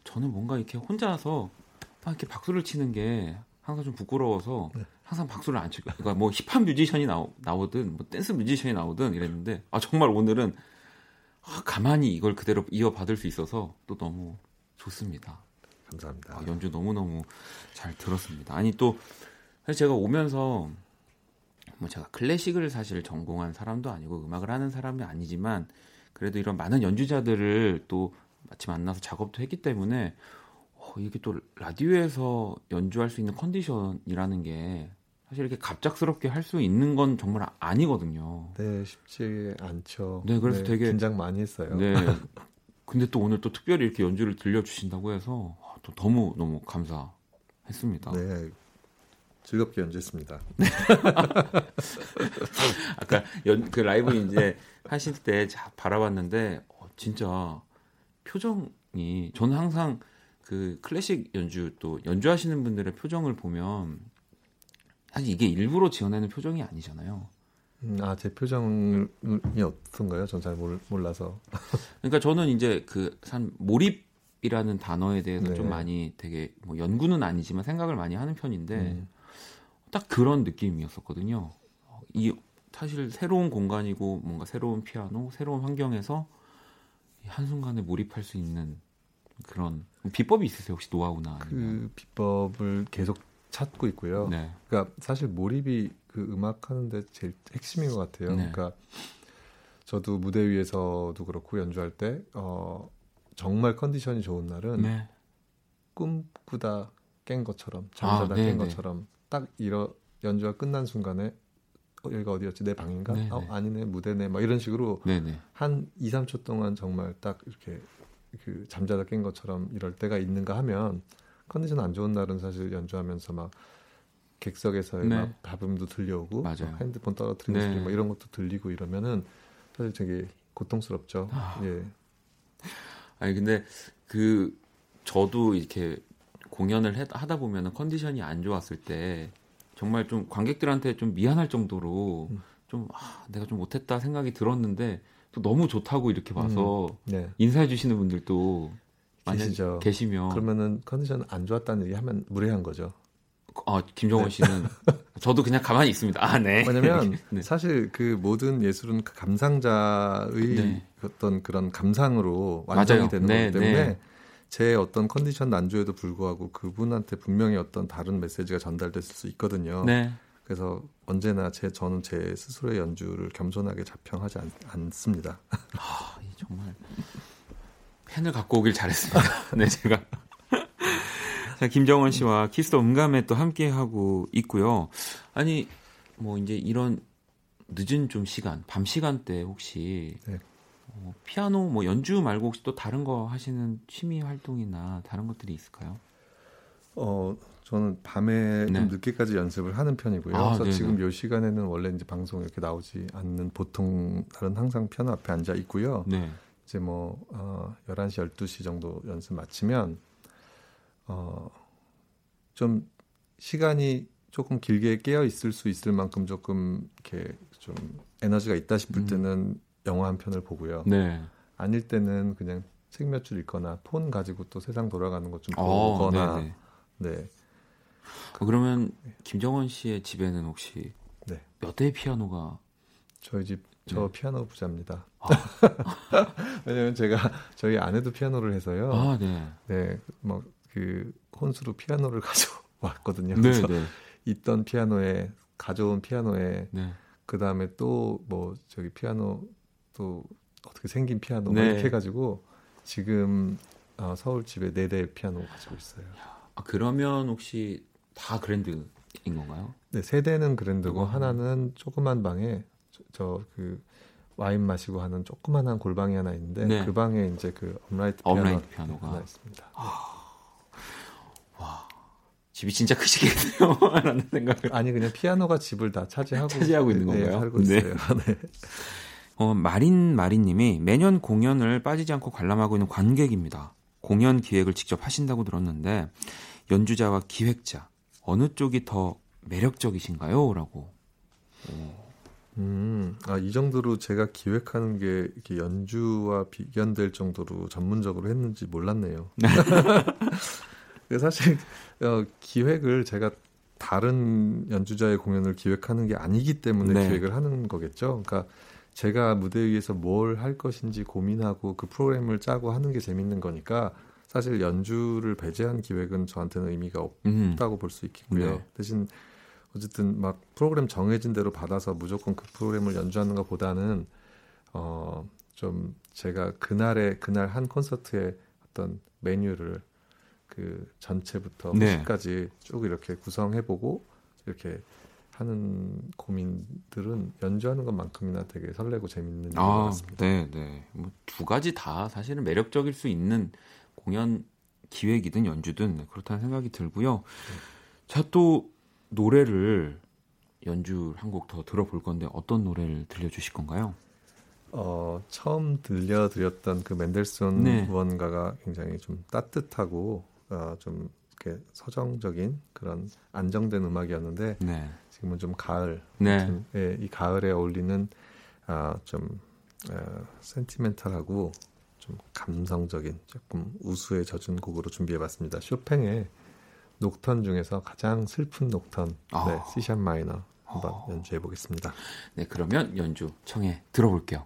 저는 뭔가 이렇게 혼자서 막 이렇게 박수를 치는 게 항상 좀 부끄러워서 항상 박수를 안 치고, 그러니까 뭐 힙합 뮤지션이 나오든 뭐 댄스 뮤지션이 나오든 이랬는데, 아 정말 오늘은 가만히 이걸 그대로 이어받을 수 있어서 또 너무 좋습니다. 감사합니다. 아, 연주 너무너무 잘 들었습니다. 아니 또 사실 제가 오면서 뭐 제가 클래식을 사실 전공한 사람도 아니고 음악을 하는 사람이 아니지만 그래도 이런 많은 연주자들을 또 마침 만나서 작업도 했기 때문에 이게 또 라디오에서 연주할 수 있는 컨디션이라는 게 사실 이렇게 갑작스럽게 할 수 있는 건 정말 아니거든요. 네, 쉽지 않죠. 네, 그래서 네, 되게 긴장 많이 했어요. 네. 근데 또 오늘 또 특별히 이렇게 연주를 들려주신다고 해서 또 너무너무 감사했습니다. 네, 즐겁게 연주했습니다. 아까 그 라이브 이제 하실 때 바라봤는데 진짜 표정이 저는 항상 그 클래식 연주 또 연주하시는 분들의 표정을 보면 사실 이게 일부러 지어내는 표정이 아니잖아요. 아, 제 표정이 어떤가요? 전 잘 몰라서. 그러니까 저는 이제 그 몰입이라는 단어에 대해서 네. 좀 많이 되게 뭐 연구는 아니지만 생각을 많이 하는 편인데 딱 그런 느낌이었었거든요. 이 사실 새로운 공간이고 뭔가 새로운 피아노, 새로운 환경에서 한순간에 몰입할 수 있는 그런 비법이 있으세요? 혹시 노하우나? 아니면? 그 비법을 계속 찾고 있고요. 네. 그러니까 사실 몰입이 그 음악 하는데 제일 핵심인 것 같아요. 네. 그러니까 저도 무대 위에서도 그렇고 연주할 때 정말 컨디션이 좋은 날은 네. 꿈꾸다 깬 것처럼 잠자다 깬 것처럼 딱 이런 연주가 끝난 순간에 여기가 어디였지? 내 방인가? 아니네 무대네 막 이런 식으로 한 2, 3초 동안 정말 딱 이렇게 그 잠자다 깬 것처럼 이럴 때가 있는가 하면 컨디션 안 좋은 날은 사실 연주하면서 막 객석에서의 막 밥음도 들려오고 막 핸드폰 떨어뜨리는 소리 막 이런 것도 들리고 이러면은 사실 되게 고통스럽죠. 예. 아니 근데 그 저도 이렇게 공연을 하다 보면은 컨디션이 안 좋았을 때 정말 좀 관객들한테 좀 미안할 정도로 좀 내가 좀 못했다 생각이 들었는데 또 너무 좋다고 이렇게 와서 인사해 주시는 분들도 계시죠. 계시면 그러면은 컨디션 안 좋았다는 얘기 하면 무례한 거죠. 김정원 씨는 저도 그냥 가만히 있습니다. 아, 네. 왜냐면 사실 그 모든 예술은 감상자의 어떤 그런 감상으로 완성이 되는 거기 때문에 제 어떤 컨디션 난조에도 불구하고 그분한테 분명히 어떤 다른 메시지가 전달됐을 수 있거든요. 네. 그래서 언제나 저는 제 스스로의 연주를 겸손하게 자평하지 않습니다. 정말 팬을 갖고 오길 잘했습니다. 네, 제가. 자, 김정원 씨와 키스 더 음감에 또 함께하고 있고요. 아니, 뭐 이제 이런 늦은 좀 시간, 밤 시간대 혹시 피아노 뭐 연주 말고 혹시 또 다른 거 하시는 취미 활동이나 다른 것들이 있을까요? 저는 밤에 좀 늦게까지 연습을 하는 편이고요. 그래서 지금 이 시간에는 원래 이제 방송 이렇게 나오지 않는 보통 날은 항상 피아노 앞에 앉아 있고요. 이제 뭐 11시, 12시 정도 연습 마치면 좀 시간이 조금 길게 깨어 있을 수 있을 만큼 조금 이렇게 좀 에너지가 있다 싶을 때는 영화 한 편을 보고요. 아닐 때는 그냥 책 몇 줄 읽거나 폰 가지고 또 세상 돌아가는 것 좀 보거나. 그러면 김정원 씨의 집에는 혹시 몇 대의 피아노가? 저희 집 피아노 부자입니다. 왜냐면 제가 저희 아내도 피아노를 해서요. 막 그 혼수로 피아노를 가져왔거든요. 그래서 있던 피아노에 가져온 피아노에 그 다음에 또 뭐 저기 피아노 또 어떻게 생긴 피아노 이렇게 해가지고 지금 서울 집에 4대 피아노 가지고 있어요. 아, 그러면 혹시 다 그랜드인 건가요? 네, 3대는 그랜드고 하나는 조그만 방에 저 그 와인 마시고 하는 조그만한 골방이 하나 있는데 그 방에 이제 그 업라이트 피아노가 하나 있습니다. 와, 집이 진짜 크시겠네요라는 생각을. 아니 그냥 피아노가 집을 다 차지하고 있는 건가요? 살고 있어요. 네. 마린님이 매년 공연을 빠지지 않고 관람하고 있는 관객입니다. 공연 기획을 직접 하신다고 들었는데 연주자와 기획자 어느 쪽이 더 매력적이신가요? 라고. 이 정도로 제가 기획하는 게 이렇게 연주와 비견될 정도로 전문적으로 했는지 몰랐네요. 사실 기획을 제가 다른 연주자의 공연을 기획하는 게 아니기 때문에 기획을 하는 거겠죠. 그러니까 제가 무대 위에서 뭘 할 것인지 고민하고 그 프로그램을 짜고 하는 게 재밌는 거니까 사실 연주를 배제한 기획은 저한테는 의미가 없다고 볼 수 있겠고요. 네. 대신 어쨌든 막 프로그램 정해진 대로 받아서 무조건 그 프로그램을 연주하는 것보다는 좀 제가 그날 한 콘서트의 어떤 메뉴를 그 전체부터 끝까지 네. 쭉 이렇게 구성해보고 이렇게 하는 고민들은 연주하는 것만큼이나 되게 설레고 재밌는 것 같습니다. 네, 네. 뭐 두 가지 다 사실은 매력적일 수 있는 공연 기획이든 연주든 그렇다는 생각이 들고요. 자, 또 노래를 연주 한 곡 더 들어볼 건데 어떤 노래를 들려주실 건가요? 처음 들려드렸던 그 멘델스존 네. 무언가가 굉장히 좀 따뜻하고 좀 이렇게 서정적인 그런 안정된 음악이었는데 네. 지금은 좀 가을, 네. 좀, 예, 이 가을에 어울리는 좀 센티멘탈하고 좀 감성적인 조금 우수에 젖은 곡으로 준비해봤습니다. 쇼팽의 녹턴 중에서 가장 슬픈 녹턴 네, C샵 마이너 한번 연주해보겠습니다. 네, 그러면 연주 청해 들어볼게요.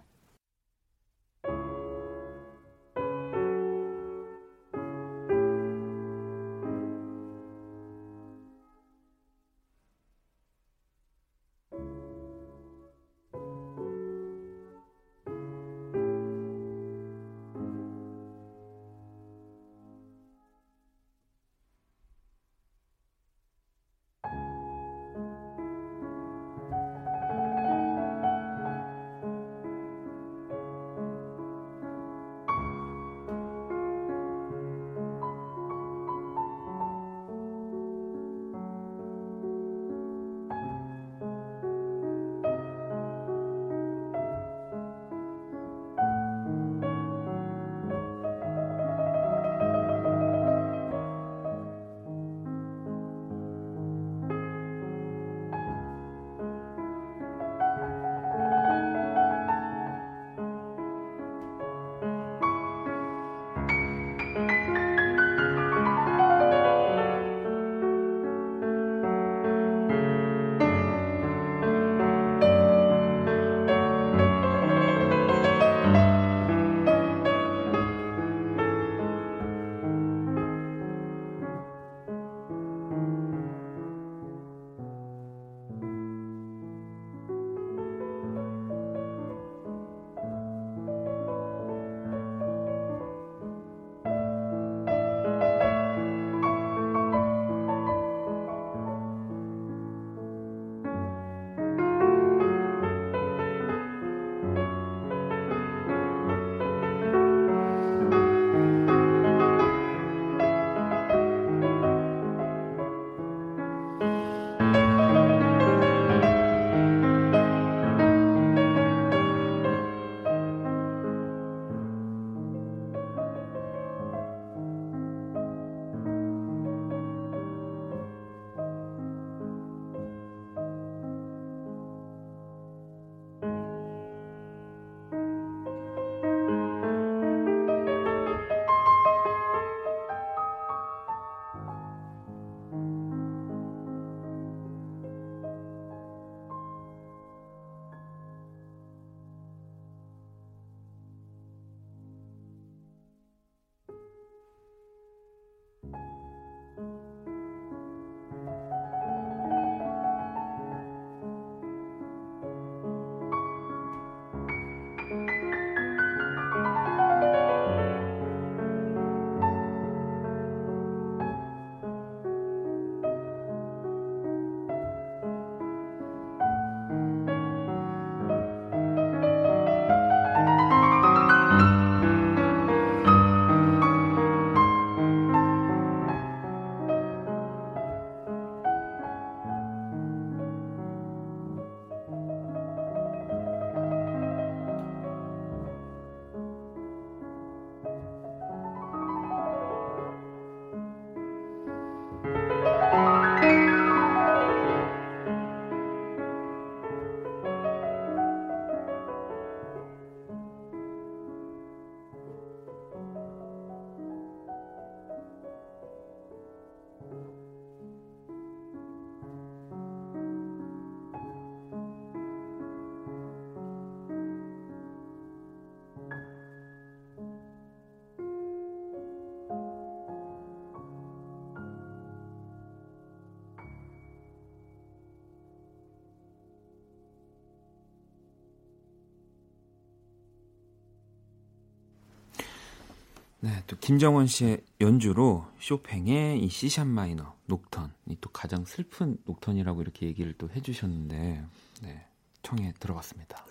네, 또 김정원 씨의 연주로 쇼팽의 이 C샵 마이너 녹턴, 이 또 가장 슬픈 녹턴이라고 이렇게 얘기를 또 해주셨는데, 네, 청해 들어봤습니다.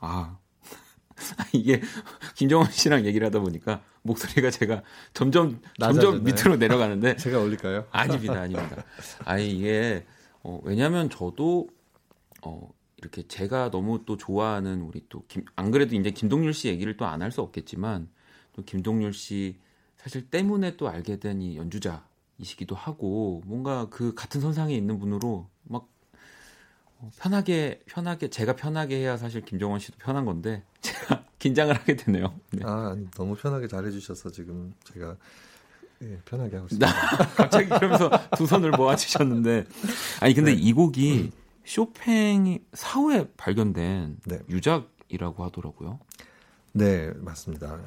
아, 이게 김정원 씨랑 얘기를 하다 보니까 목소리가 제가 점점 밑으로 내려가는데. 제가 올릴까요? 아닙니다. 아니 이게 왜냐하면 저도 이렇게 제가 너무 또 좋아하는 우리 또 안 그래도 이제 김동률 씨 얘기를 또 안 할 수 없겠지만, 또 김동률 씨 사실 때문에 또 알게 된 이 연주자이시기도 하고, 뭔가 그 같은 선상에 있는 분으로 막 편하게 제가 편하게 해야 사실 김정원 씨도 편한 건데 제가 긴장을 하게 되네요. 네. 아, 너무 편하게 잘해주셔서 지금 제가 편하게 하고 있습니다. 갑자기 그러면서 두 손을 모아주셨는데, 아니 근데 네. 이 곡이 쇼팽이 사후에 발견된 네. 유작이라고 하더라고요. 네, 맞습니다.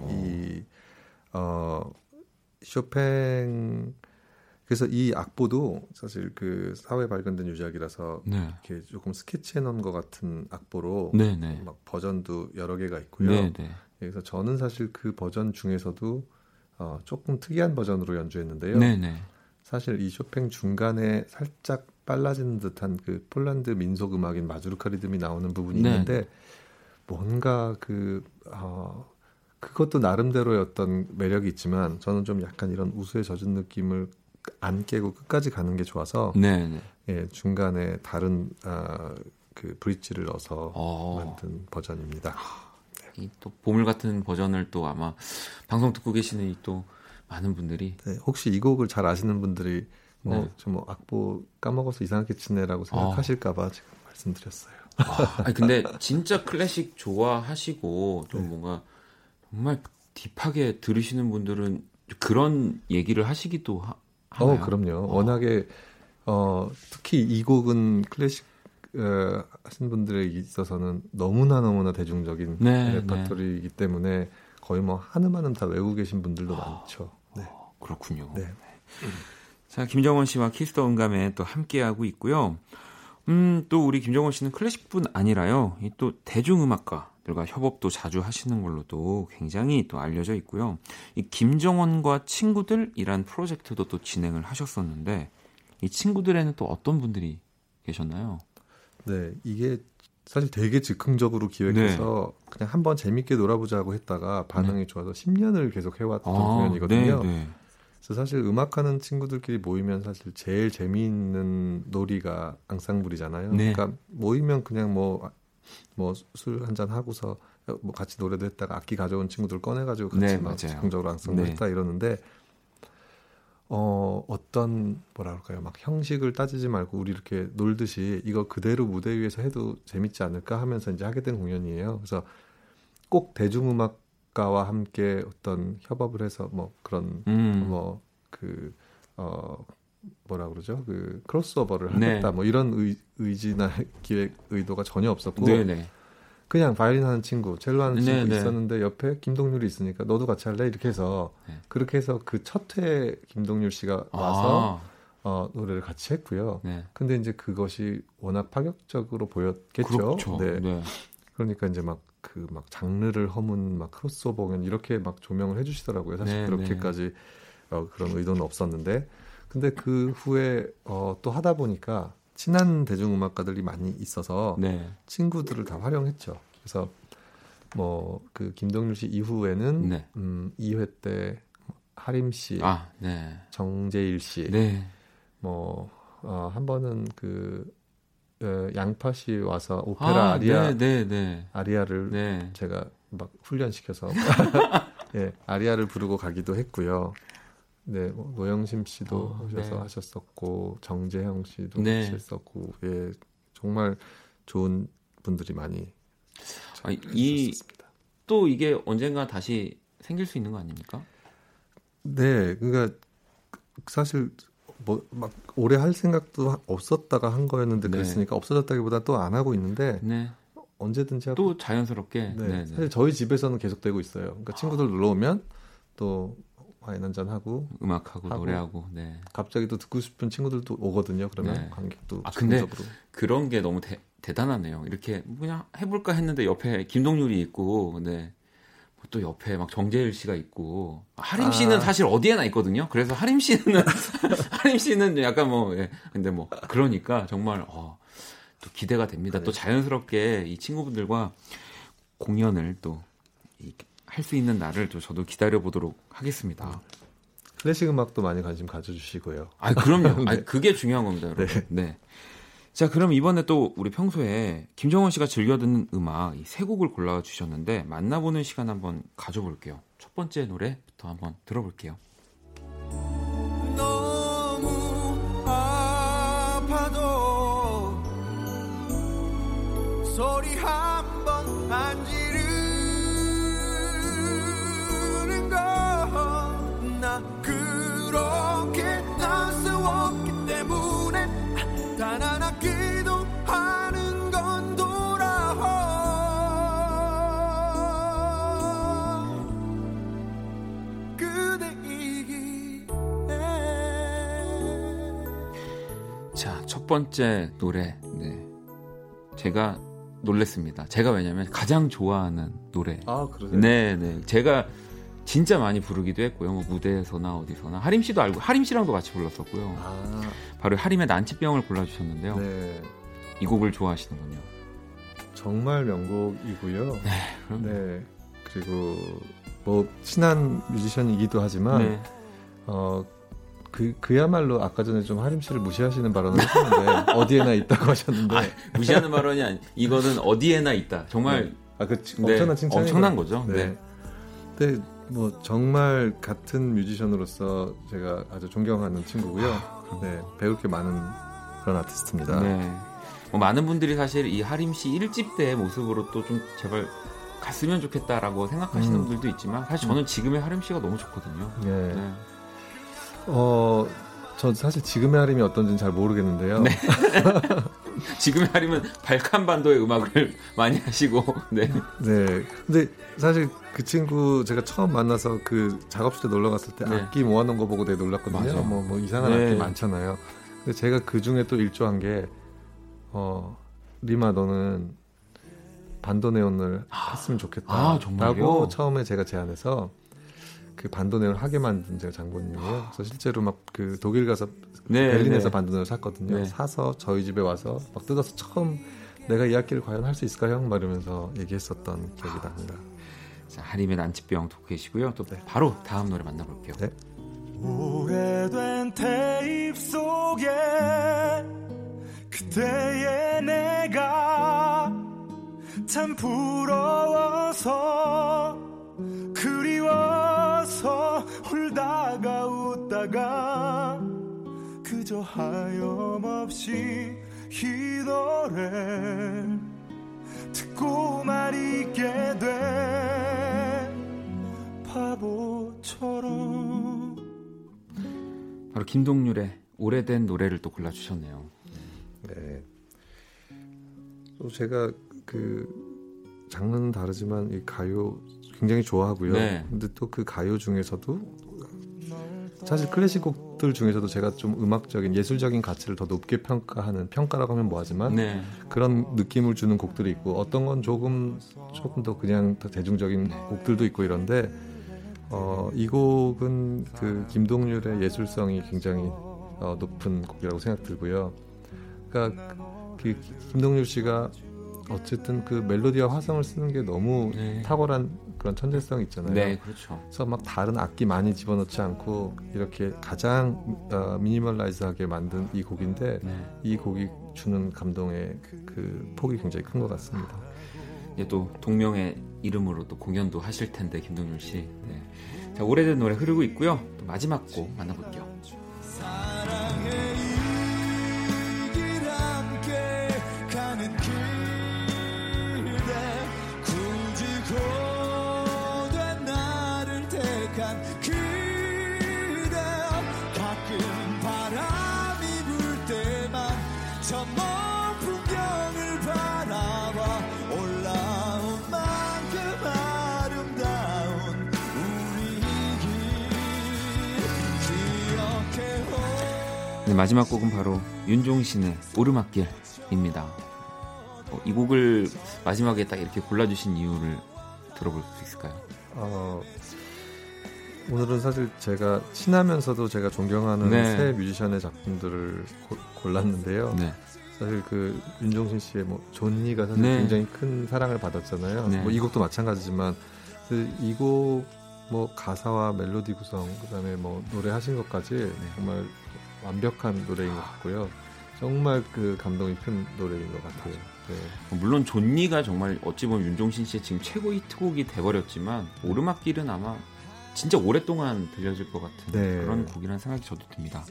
쇼팽, 그래서 이 악보도 사실 그 사후에 발견된 유작이라서 네. 이렇게 조금 스케치해놓은 것 같은 악보로 네, 네. 막 버전도 여러 개가 있고요. 네, 네. 그래서 저는 사실 그 버전 중에서도 조금 특이한 버전으로 연주했는데요. 네, 네. 사실 이 쇼팽 중간에 살짝 빨라지는 듯한 그 폴란드 민속 음악인 마주르카 리듬이 나오는 부분이 네. 있는데, 뭔가 그것도 나름대로의 어떤 매력이 있지만 저는 좀 약간 이런 우수에 젖은 느낌을 안 깨고 끝까지 가는 게 좋아서 네. 예, 중간에 다른 그 브릿지를 넣어서 만든 버전입니다. 네. 이 또 보물 같은 버전을 또 아마 방송 듣고 계시는 또 많은 분들이 네, 혹시 이 곡을 잘 아시는 분들이 뭐 악보 까먹어서 이상하게 치네라고 생각하실까봐 지금 말씀드렸어요. 아니 근데 진짜 클래식 좋아하시고 좀 네. 뭔가 정말 딥하게 들으시는 분들은 그런 얘기를 하시기도 하나요? 그럼요. 워낙에 특히 이 곡은 클래식 하신 분들에 있어서는 너무나 대중적인 네, 레퍼토리이기 네. 때문에 거의 뭐 한음한음 다 외우고 계신 분들도 많죠. 네. 그렇군요. 네. 자, 김정원 씨와 키스더 음감에 또 함께하고 있고요. 또 우리 김정원 씨는 클래식뿐 아니라요, 이 또 대중음악가들과 협업도 자주 하시는 걸로도 굉장히 또 알려져 있고요. 이 김정원과 친구들이란 프로젝트도 또 진행을 하셨었는데, 이 친구들에는 또 어떤 분들이 계셨나요? 네, 이게 사실 되게 즉흥적으로 기획해서 네. 그냥 한번 재밌게 놀아보자고 했다가 반응이 네. 좋아서 10년을 계속 해왔던 공연이거든요. 네, 네. 그래서 사실 음악하는 친구들끼리 모이면 사실 제일 재미있는 놀이가 앙상블이잖아요. 네. 그러니까 모이면 그냥 뭐 술 한잔 하고서 뭐 같이 노래도 했다가 악기 가져온 친구들 꺼내가지고 같이 네, 막 즉흥적으로 앙상블 네. 했다 이러는데, 어떤 뭐라 그럴까요? 막 형식을 따지지 말고 우리 이렇게 놀듯이 이거 그대로 무대 위에서 해도 재밌지 않을까 하면서 이제 하게 된 공연이에요. 그래서 꼭 대중음악 가와 함께 어떤 협업을 해서 뭐 그런 뭐라 그러죠? 그 크로스오버를 하겠다 네. 뭐 이런 의지나 기획 의도가 전혀 없었고 네네. 그냥 바이올린 하는 친구, 첼로 하는 친구 네네. 있었는데 옆에 김동률이 있으니까 너도 같이 할래? 이렇게 해서 네. 그렇게 해서 그 첫 회에 김동률 씨가 와서 노래를 같이 했고요. 네. 근데 이제 그것이 워낙 파격적으로 보였겠죠. 그렇죠. 네. 네. 그러니까 이제 막 장르를 허문 막 크로스오버 공연 이렇게 막 조명을 해주시더라고요. 사실 네, 그렇게까지 네. 그런 의도는 없었는데, 근데 그 후에 또 하다 보니까 친한 대중음악가들이 많이 있어서 네. 친구들을 다 활용했죠. 그래서 뭐 그 김동률 씨 이후에는 네. 2회 때 하림 씨, 네. 정재일 씨, 네. 뭐 한 번은 그 양파 씨 와서 오페라 아리아, 네. 아리아를 네. 제가 막 훈련시켜서 네, 아리아를 부르고 가기도 했고요. 네, 노영심 씨도 오셔서 네. 하셨었고, 정재형 씨도 네. 했었고, 예, 정말 좋은 분들이 많이. 또 이게 언젠가 다시 생길 수 있는 거 아닙니까? 네, 그러니까 사실. 뭐 막 오래 할 생각도 없었다가 한 거였는데 네. 그랬으니까 없어졌다기보다 또 안 하고 있는데 네. 언제든지 또 자연스럽게 네. 사실 저희 집에서는 계속되고 있어요. 그러니까 친구들 놀러 오면 또 와인 한잔 하고 음악하고 노래하고 네. 갑자기 또 듣고 싶은 친구들도 오거든요. 그러면 네. 관객도 근데 그런 게 너무 대단하네요. 이렇게 그냥 해볼까 했는데 옆에 김동률이 있고 네. 또 옆에 막 정재일 씨가 있고 하림 씨는 사실 어디에나 있거든요. 그래서 하림 씨는 약간 뭐 예. 근데 뭐 그러니까 정말 또 기대가 됩니다. 그래. 또 자연스럽게 이 친구분들과 공연을 또 할 수 있는 날을 또 저도 기다려 보도록 하겠습니다. 클래식 음악도 많이 관심 가져주시고요. 아 그럼요. 네. 그게 중요한 겁니다, 여러분. 네. 네. 자, 그럼 이번에 또 우리 평소에 김정원 씨가 즐겨 듣는 음악 이 세 곡을 골라 주셨는데 만나보는 시간 한번 가져볼게요. 첫 번째 노래부터 한번 들어볼게요. 너무 아파도 소리 한번 안 지르는 건 나 그렇게 따스웠기 때문에 단 하나 기도하는 건 돌아와 그대이기에. 자, 첫 번째 노래. 네. 제가 놀랬습니다. 제가 왜냐면 가장 좋아하는 노래. 아, 그러세요? 네, 네. 제가 진짜 많이 부르기도 했고요. 뭐 무대에서나 어디서나. 하림 씨도 알고 하림 씨랑도 같이 불렀었고요. 아. 바로 하림의 난치병을 골라주셨는데요. 네. 이 곡을 좋아하시는군요. 정말 명곡이고요. 네, 그럼요. 네. 그리고 뭐 친한 뮤지션이기도 하지만 네. 그야말로 아까 전에 좀 하림 씨를 무시하시는 발언을 하셨는데 어디에나 있다고 하셨는데 무시하는 발언이 아니. 이거는 어디에나 있다. 정말 네. 엄청난 칭찬이죠. 엄청난 거죠. 네. 네. 근데 뭐 정말 같은 뮤지션으로서 제가 아주 존경하는 친구고요. 네, 배울 게 많은 그런 아티스트입니다. 네, 뭐 많은 분들이 사실 이 하림 씨 1집 때 모습으로 또 좀 제발 갔으면 좋겠다라고 생각하시는 분들도 있지만 사실 저는 지금의 하림 씨가 너무 좋거든요. 네. 네. 저 사실 지금의 하림이 어떤지는 잘 모르겠는데요. 네. 지금의 하림은 발칸반도의 음악을 많이 하시고, 네. 네. 근데 사실 그 친구 제가 처음 만나서 그 작업실에 놀러 갔을 때 네. 악기 모아놓은 거 보고 되게 놀랐거든요. 뭐 이상한 네. 악기 많잖아요. 근데 제가 그 중에 또 일조한 게, 리마 너는 반도네온을 했으면 좋겠다. 아, 정말요? 라고 처음에 제가 제안해서 그 반도네온 하게 만든 제가 장본인이에요. 그래서 실제로 막 그 독일 가서 네, 베를린에서 네. 반도네온 샀거든요. 네. 사서 저희 집에 와서 막 뜯어서 처음 내가 이 악기를 과연 할 수 있을까 형? 말하면서 얘기했었던 기억이 납니다. 자, 하림의 난치병 듣고 계시고요. 또 네. 바로 다음 노래 만나볼게요. 네. 오래된 테이프 속에 그때의 내가 참 부러워서 그리워서 울다가 웃다가 그저 하염없이 이 노래 듣고만 있게 돼 바보처럼. 바로 김동률의 오래된 노래를 또 골라주셨네요. 네. 또 제가 그 장르는 다르지만 이 가요 굉장히 좋아하고요. 네. 근데 또 그 가요 중에서도 사실 클래식 곡들 중에서도 제가 좀 음악적인 예술적인 가치를 더 높게 평가하는 평가라고 하면 뭐하지만 네. 그런 느낌을 주는 곡들이 있고 어떤 건 조금 더 그냥 더 대중적인 네. 곡들도 있고 이런데 이 곡은 그 김동률의 예술성이 굉장히 높은 곡이라고 생각 들고요. 그러니까 그 김동률 씨가 어쨌든 그 멜로디와 화성을 쓰는 게 너무 네. 탁월한 그런 천재성이 있잖아요. 네, 그렇죠. 그래서 막 다른 악기 많이 집어넣지 않고 이렇게 가장 미니멀라이즈하게 만든 이 곡인데 네. 이 곡이 주는 감동의 그 폭이 굉장히 큰 것 같습니다. 이제 또 동명의 이름으로 또 공연도 하실 텐데 김동률 씨. 네. 자, 오래된 노래 흐르고 있고요. 또 마지막 곡 만나볼게요. 네, 마지막 곡은 바로 윤종신의 오르막길입니다. 이 곡을 마지막에 딱 이렇게 골라주신 이유를 들어볼 수 있을까요? 오늘은 사실 제가 친하면서도 제가 존경하는 네. 새 뮤지션의 작품들을 골랐는데요. 네. 사실 그 윤종신 씨의 뭐 존니가 사실 네. 굉장히 큰 사랑을 받았잖아요. 네. 뭐 이 곡도 마찬가지지만 이 곡 뭐 가사와 멜로디 구성 그다음에 뭐 노래하신 것까지 네. 정말 완벽한 노래인 것 같고요. 정말 그 감동이 큰 노래인 것 같아요. 네. 물론 존니가 정말 어찌 보면 윤종신 씨의 지금 최고 히트곡이 돼버렸지만 오르막길은 아마 진짜 오랫동안 들려질 것 같은 네. 그런 곡이라는 생각이 저도 듭니다.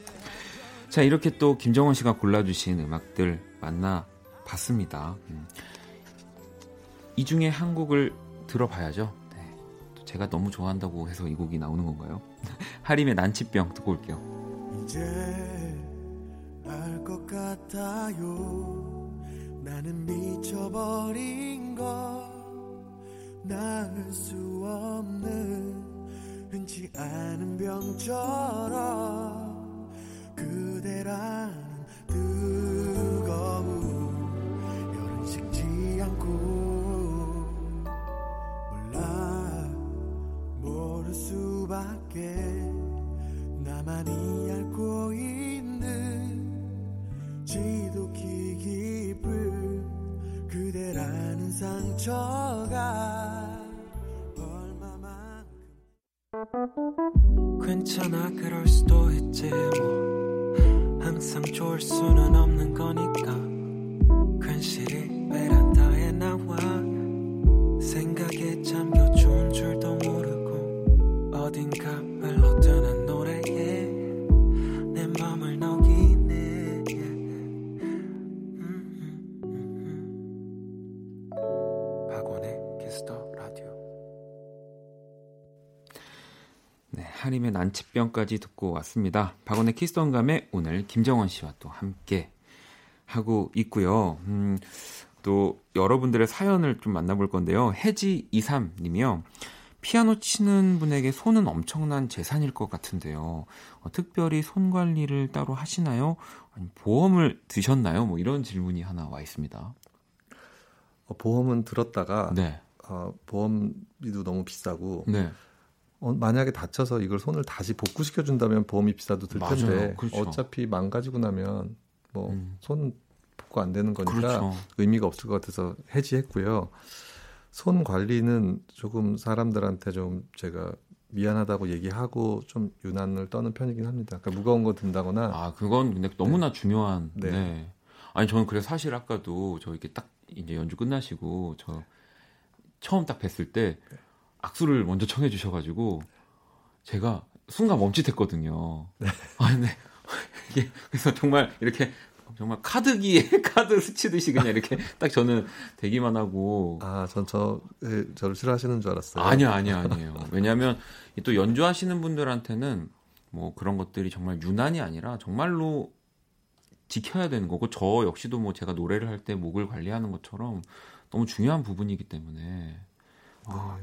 자, 이렇게 또 김정원 씨가 골라주신 음악들 만나봤습니다. 이 중에 한 곡을 들어봐야죠. 네. 또 제가 너무 좋아한다고 해서 이 곡이 나오는 건가요? 하림의 난치병 듣고 올게요. 이제 알 것 같아요. 나는 미쳐버린 거 나을 수 없는 흔치 않은 병처럼 그대라는 뜨거운 열은 식지 않고 몰라 모를 수밖에 나만이 앓고 있는 지독히 깊은 그대라는 상처가 얼마만큼 괜찮아 그럴 수도 있지 뭐 항상 좋을 수는 없는 거니까 근실이 베란다에 나와 생각에 잠겨 좋은 줄도 모르고 어딘가 흘러드는 하림의 난치병까지 듣고 왔습니다. 박원의 키스톤감에 오늘 김정원 씨와 또 함께 하고 있고요. 또 여러분들의 사연을 좀 만나볼 건데요. 해지23님이요. 피아노 치는 분에게 손은 엄청난 재산일 것 같은데요. 특별히 손 관리를 따로 하시나요? 아니면 보험을 드셨나요? 뭐 이런 질문이 하나 와 있습니다. 보험은 들었다가 네. 보험비도 너무 비싸고 네. 만약에 다쳐서 이걸 손을 다시 복구시켜준다면 보험이 비싸도 들 텐데 그렇죠. 어차피 망가지고 나면 뭐 손 복구 안 되는 거니까 그렇죠. 의미가 없을 것 같아서 해지했고요. 손 관리는 조금 사람들한테 좀 제가 미안하다고 얘기하고 좀 유난을 떠는 편이긴 합니다. 그러니까 무거운 거 든다거나 그건 근데 너무나 네. 중요한 네. 네. 아니 저는 그래서 사실 아까도 저 이렇게 딱 이제 연주 끝나시고 저 네. 처음 딱 뵀을 때 네. 악수를 먼저 청해 주셔가지고 제가 순간 멈칫했거든요. 네. 아, 네. 그래서 정말 이렇게 정말 카드기에 카드 스치듯이 그냥 이렇게 딱 저는 대기만 하고 저를 싫어하시는 줄 알았어요. 아니에요. 왜냐하면 또 연주하시는 분들한테는 뭐 그런 것들이 정말 유난이 아니라 정말로 지켜야 되는 거고 저 역시도 뭐 제가 노래를 할 때 목을 관리하는 것처럼 너무 중요한 부분이기 때문에.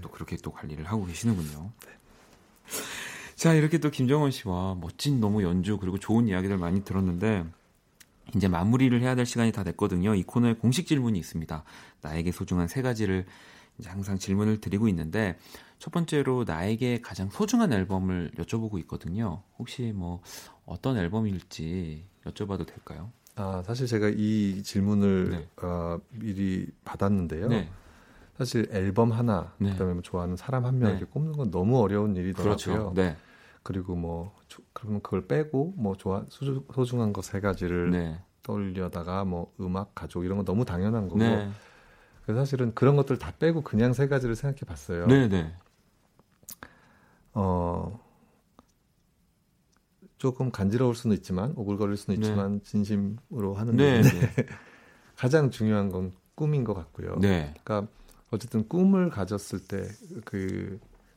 또 그렇게 또 관리를 하고 계시는군요. 네. 자, 이렇게 또 김정원 씨와 멋진 너무 연주 그리고 좋은 이야기들 많이 들었는데 이제 마무리를 해야 될 시간이 다 됐거든요. 이 코너에 공식 질문이 있습니다. 나에게 소중한 세 가지를 이제 항상 질문을 드리고 있는데 첫 번째로 나에게 가장 소중한 앨범을 여쭤보고 있거든요. 혹시 뭐 어떤 앨범일지 여쭤봐도 될까요? 사실 제가 이 질문을 네. 미리 받았는데요. 네. 사실 앨범 하나, 네. 그다음에 뭐 좋아하는 사람 한 명 이렇게 꼽는 건 너무 어려운 일이더라고요. 그렇죠. 네. 그리고 뭐 그러면 그걸 빼고 뭐 소중한 거 세 가지를 네. 떠올려다가 뭐 음악, 가족 이런 거 너무 당연한 거고. 네. 그래서 사실은 그런 것들 다 빼고 그냥 세 가지를 생각해봤어요. 네네. 조금 간지러울 수는 있지만 오글거릴 수는 있지만 네. 진심으로 하는 네. 건데 가장 중요한 건 꿈인 것 같고요. 네. 그러니까 어쨌든 꿈을 가졌을 때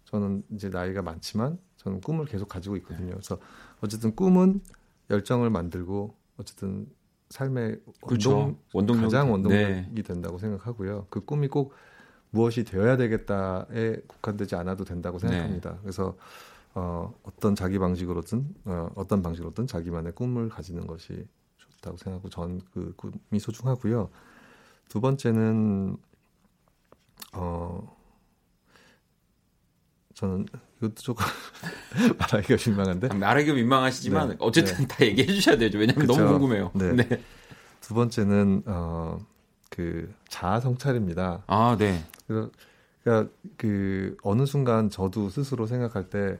저는 이제 나이가 많지만 저는 꿈을 계속 가지고 있거든요. 그래서 어쨌든 꿈은 열정을 만들고 어쨌든 삶의 그렇죠. 가장 원동력이 네. 된다고 생각하고요. 그 꿈이 꼭 무엇이 되어야 되겠다에 국한되지 않아도 된다고 생각합니다. 네. 그래서 어떤 자기 방식으로든 어떤 방식으로든 자기만의 꿈을 가지는 것이 좋다고 생각하고 전 그 꿈이 소중하고요. 두 번째는 저는 이것도 조금 말하기가 민망한데. 말하기가 민망하시지만 네. 어쨌든 네. 다 얘기해 주셔야 되죠. 왜냐하면 그쵸. 너무 궁금해요. 네. 네. 두 번째는 그 자아 성찰입니다. 아, 네. 그래서 그러니까 그 어느 순간 저도 스스로 생각할 때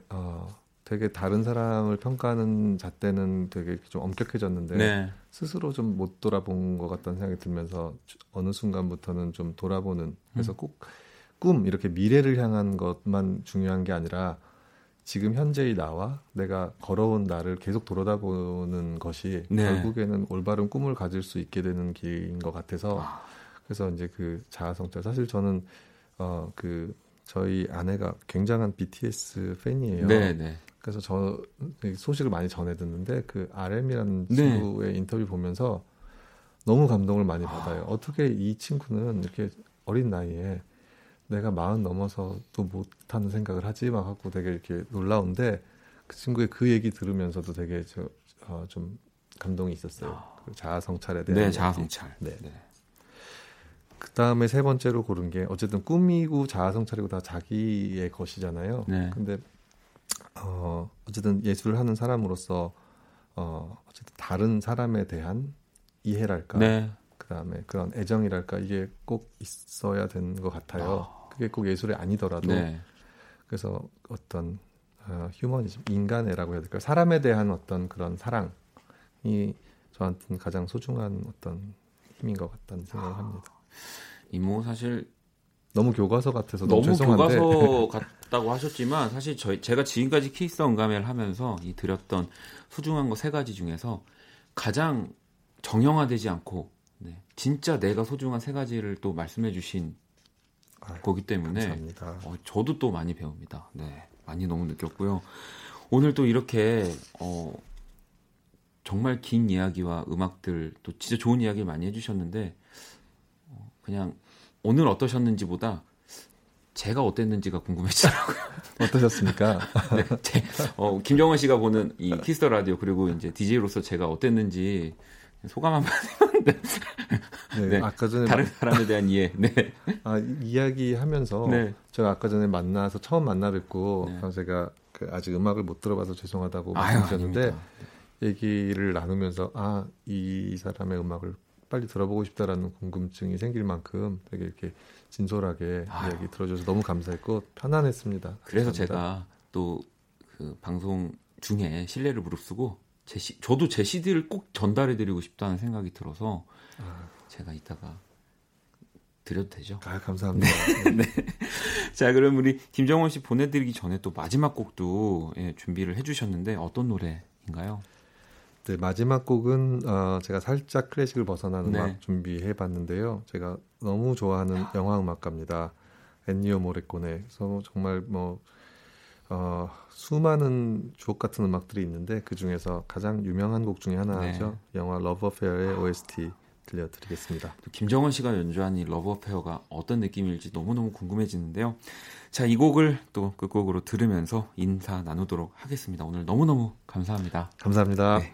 되게 다른 사람을 평가하는 잣대는 되게 좀 엄격해졌는데 네. 스스로 좀 못 돌아본 것 같다는 생각이 들면서 어느 순간부터는 좀 돌아보는. 그래서 꼭 꿈 이렇게 미래를 향한 것만 중요한 게 아니라 지금 현재의 나와 내가 걸어온 나를 계속 돌아다보는 것이 네. 결국에는 올바른 꿈을 가질 수 있게 되는 길인 것 같아서 그래서 이제 그 자아성찰 사실 저는 그 저희 아내가 굉장한 BTS 팬이에요. 네, 네. 그래서 저 소식을 많이 전해 듣는데 그 RM이라는 네. 친구의 인터뷰 보면서 너무 감동을 많이 받아요. 어떻게 이 친구는 이렇게 어린 나이에 내가 40 넘어서도 못하는 생각을 하지 막 하고 되게 이렇게 놀라운데 그 친구의 그 얘기 들으면서도 되게 좀 감동이 있었어요. 그 자아성찰에 대한. 네, 자아성찰. 네. 네. 그 다음에 세 번째로 고른 게 어쨌든 꿈이고 자아성찰이고 다 자기의 것이잖아요. 네. 근데 어쨌든 예술을 하는 사람으로서 어쨌든 다른 사람에 대한 이해랄까. 네. 그다음에 그런 애정이랄까 이게 꼭 있어야 되는 것 같아요. 그게 꼭 예술이 아니더라도 네. 그래서 어떤 휴머니즘, 인간애라고 해야 될까요? 사람에 대한 어떤 그런 사랑이 저한테는 가장 소중한 어떤 힘인 것 같다는 생각을 합니다. 이모 사실 너무 교과서 같아서 너무 죄송한데 교과서 같다고 하셨지만 사실 제가 지금까지 키스 언감회를 하면서 이 드렸던 소중한 거 세 가지 중에서 가장 정형화되지 않고 네, 진짜 내가 소중한 세 가지를 또 말씀해 주신 거기 때문에 감사합니다. 저도 또 많이 배웁니다. 네, 많이 너무 느꼈고요. 오늘 또 이렇게 정말 긴 이야기와 음악들 또 진짜 좋은 이야기를 많이 해주셨는데 그냥 오늘 어떠셨는지 보다 제가 어땠는지가 궁금해지더라고요. 어떠셨습니까? 네, 김정원 씨가 보는 이 키스 더 라디오 그리고 이제 DJ로서 제가 어땠는지 소감 한번 해봤는데 네, 아까 전에 다른 사람에 대한 이해 네. 이야기하면서 네. 제가 아까 전에 만나서 처음 만나 뵙고 네. 제가 아직 음악을 못 들어봐서 죄송하다고 말씀드렸는데 얘기를 나누면서 이 사람의 음악을 빨리 들어보고 싶다라는 궁금증이 생길 만큼 되게 이렇게 진솔하게 이야기 들어줘서 너무 감사했고 편안했습니다. 그래서 감사합니다. 제가 또 그 방송 중에 신뢰를 무릅쓰고 저도 제 CD를 꼭 전달해드리고 싶다는 생각이 들어서 제가 이따가 드려도 되죠? 감사합니다. 네. 네. 자, 그럼 우리 김정원 씨 보내드리기 전에 또 마지막 곡도 준비를 해주셨는데 어떤 노래인가요? 네, 마지막 곡은 제가 살짝 클래식을 벗어난 네. 음악 준비해봤는데요. 제가 너무 좋아하는 영화음악가입니다. 엔니오 모레코네. 그래서 정말 뭐 수많은 주옥 같은 음악들이 있는데 그 중에서 가장 유명한 곡 중에 하나죠. 네. 영화 러브 어페어의 OST 들려드리겠습니다. 김정원 씨가 연주한 이 러브 어페어가 어떤 느낌일지 너무너무 궁금해지는데요. 자, 이 곡을 또 끝곡으로 들으면서 인사 나누도록 하겠습니다. 오늘 너무너무 감사합니다. 감사합니다. 네.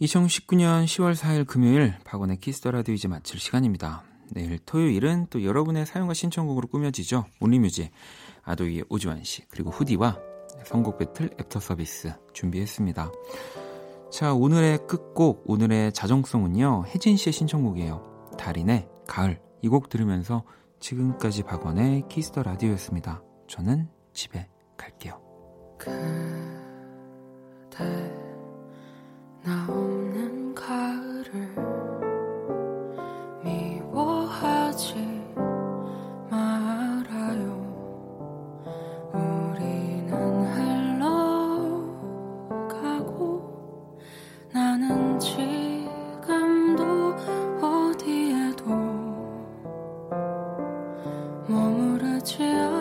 2019년 10월 4일 금요일 박원의 키스 더 라디오 이제 마칠 시간입니다. 내일 토요일은 또 여러분의 사연과 신청곡으로 꾸며지죠. 온리뮤직, 아도이의 오지환씨, 그리고 후디와 선곡 배틀 애프터 서비스 준비했습니다. 자, 오늘의 끝곡, 오늘의 자정송은요, 혜진씨의 신청곡이에요. 달인의 가을. 이 곡 들으면서 지금까지 박원의 키스 더 라디오였습니다. 저는 집에 갈게요. 그대 나 없는 가을을 미워하지 말아요. 우리는 흘러가고 나는 지금도 어디에도 머무르지 않아.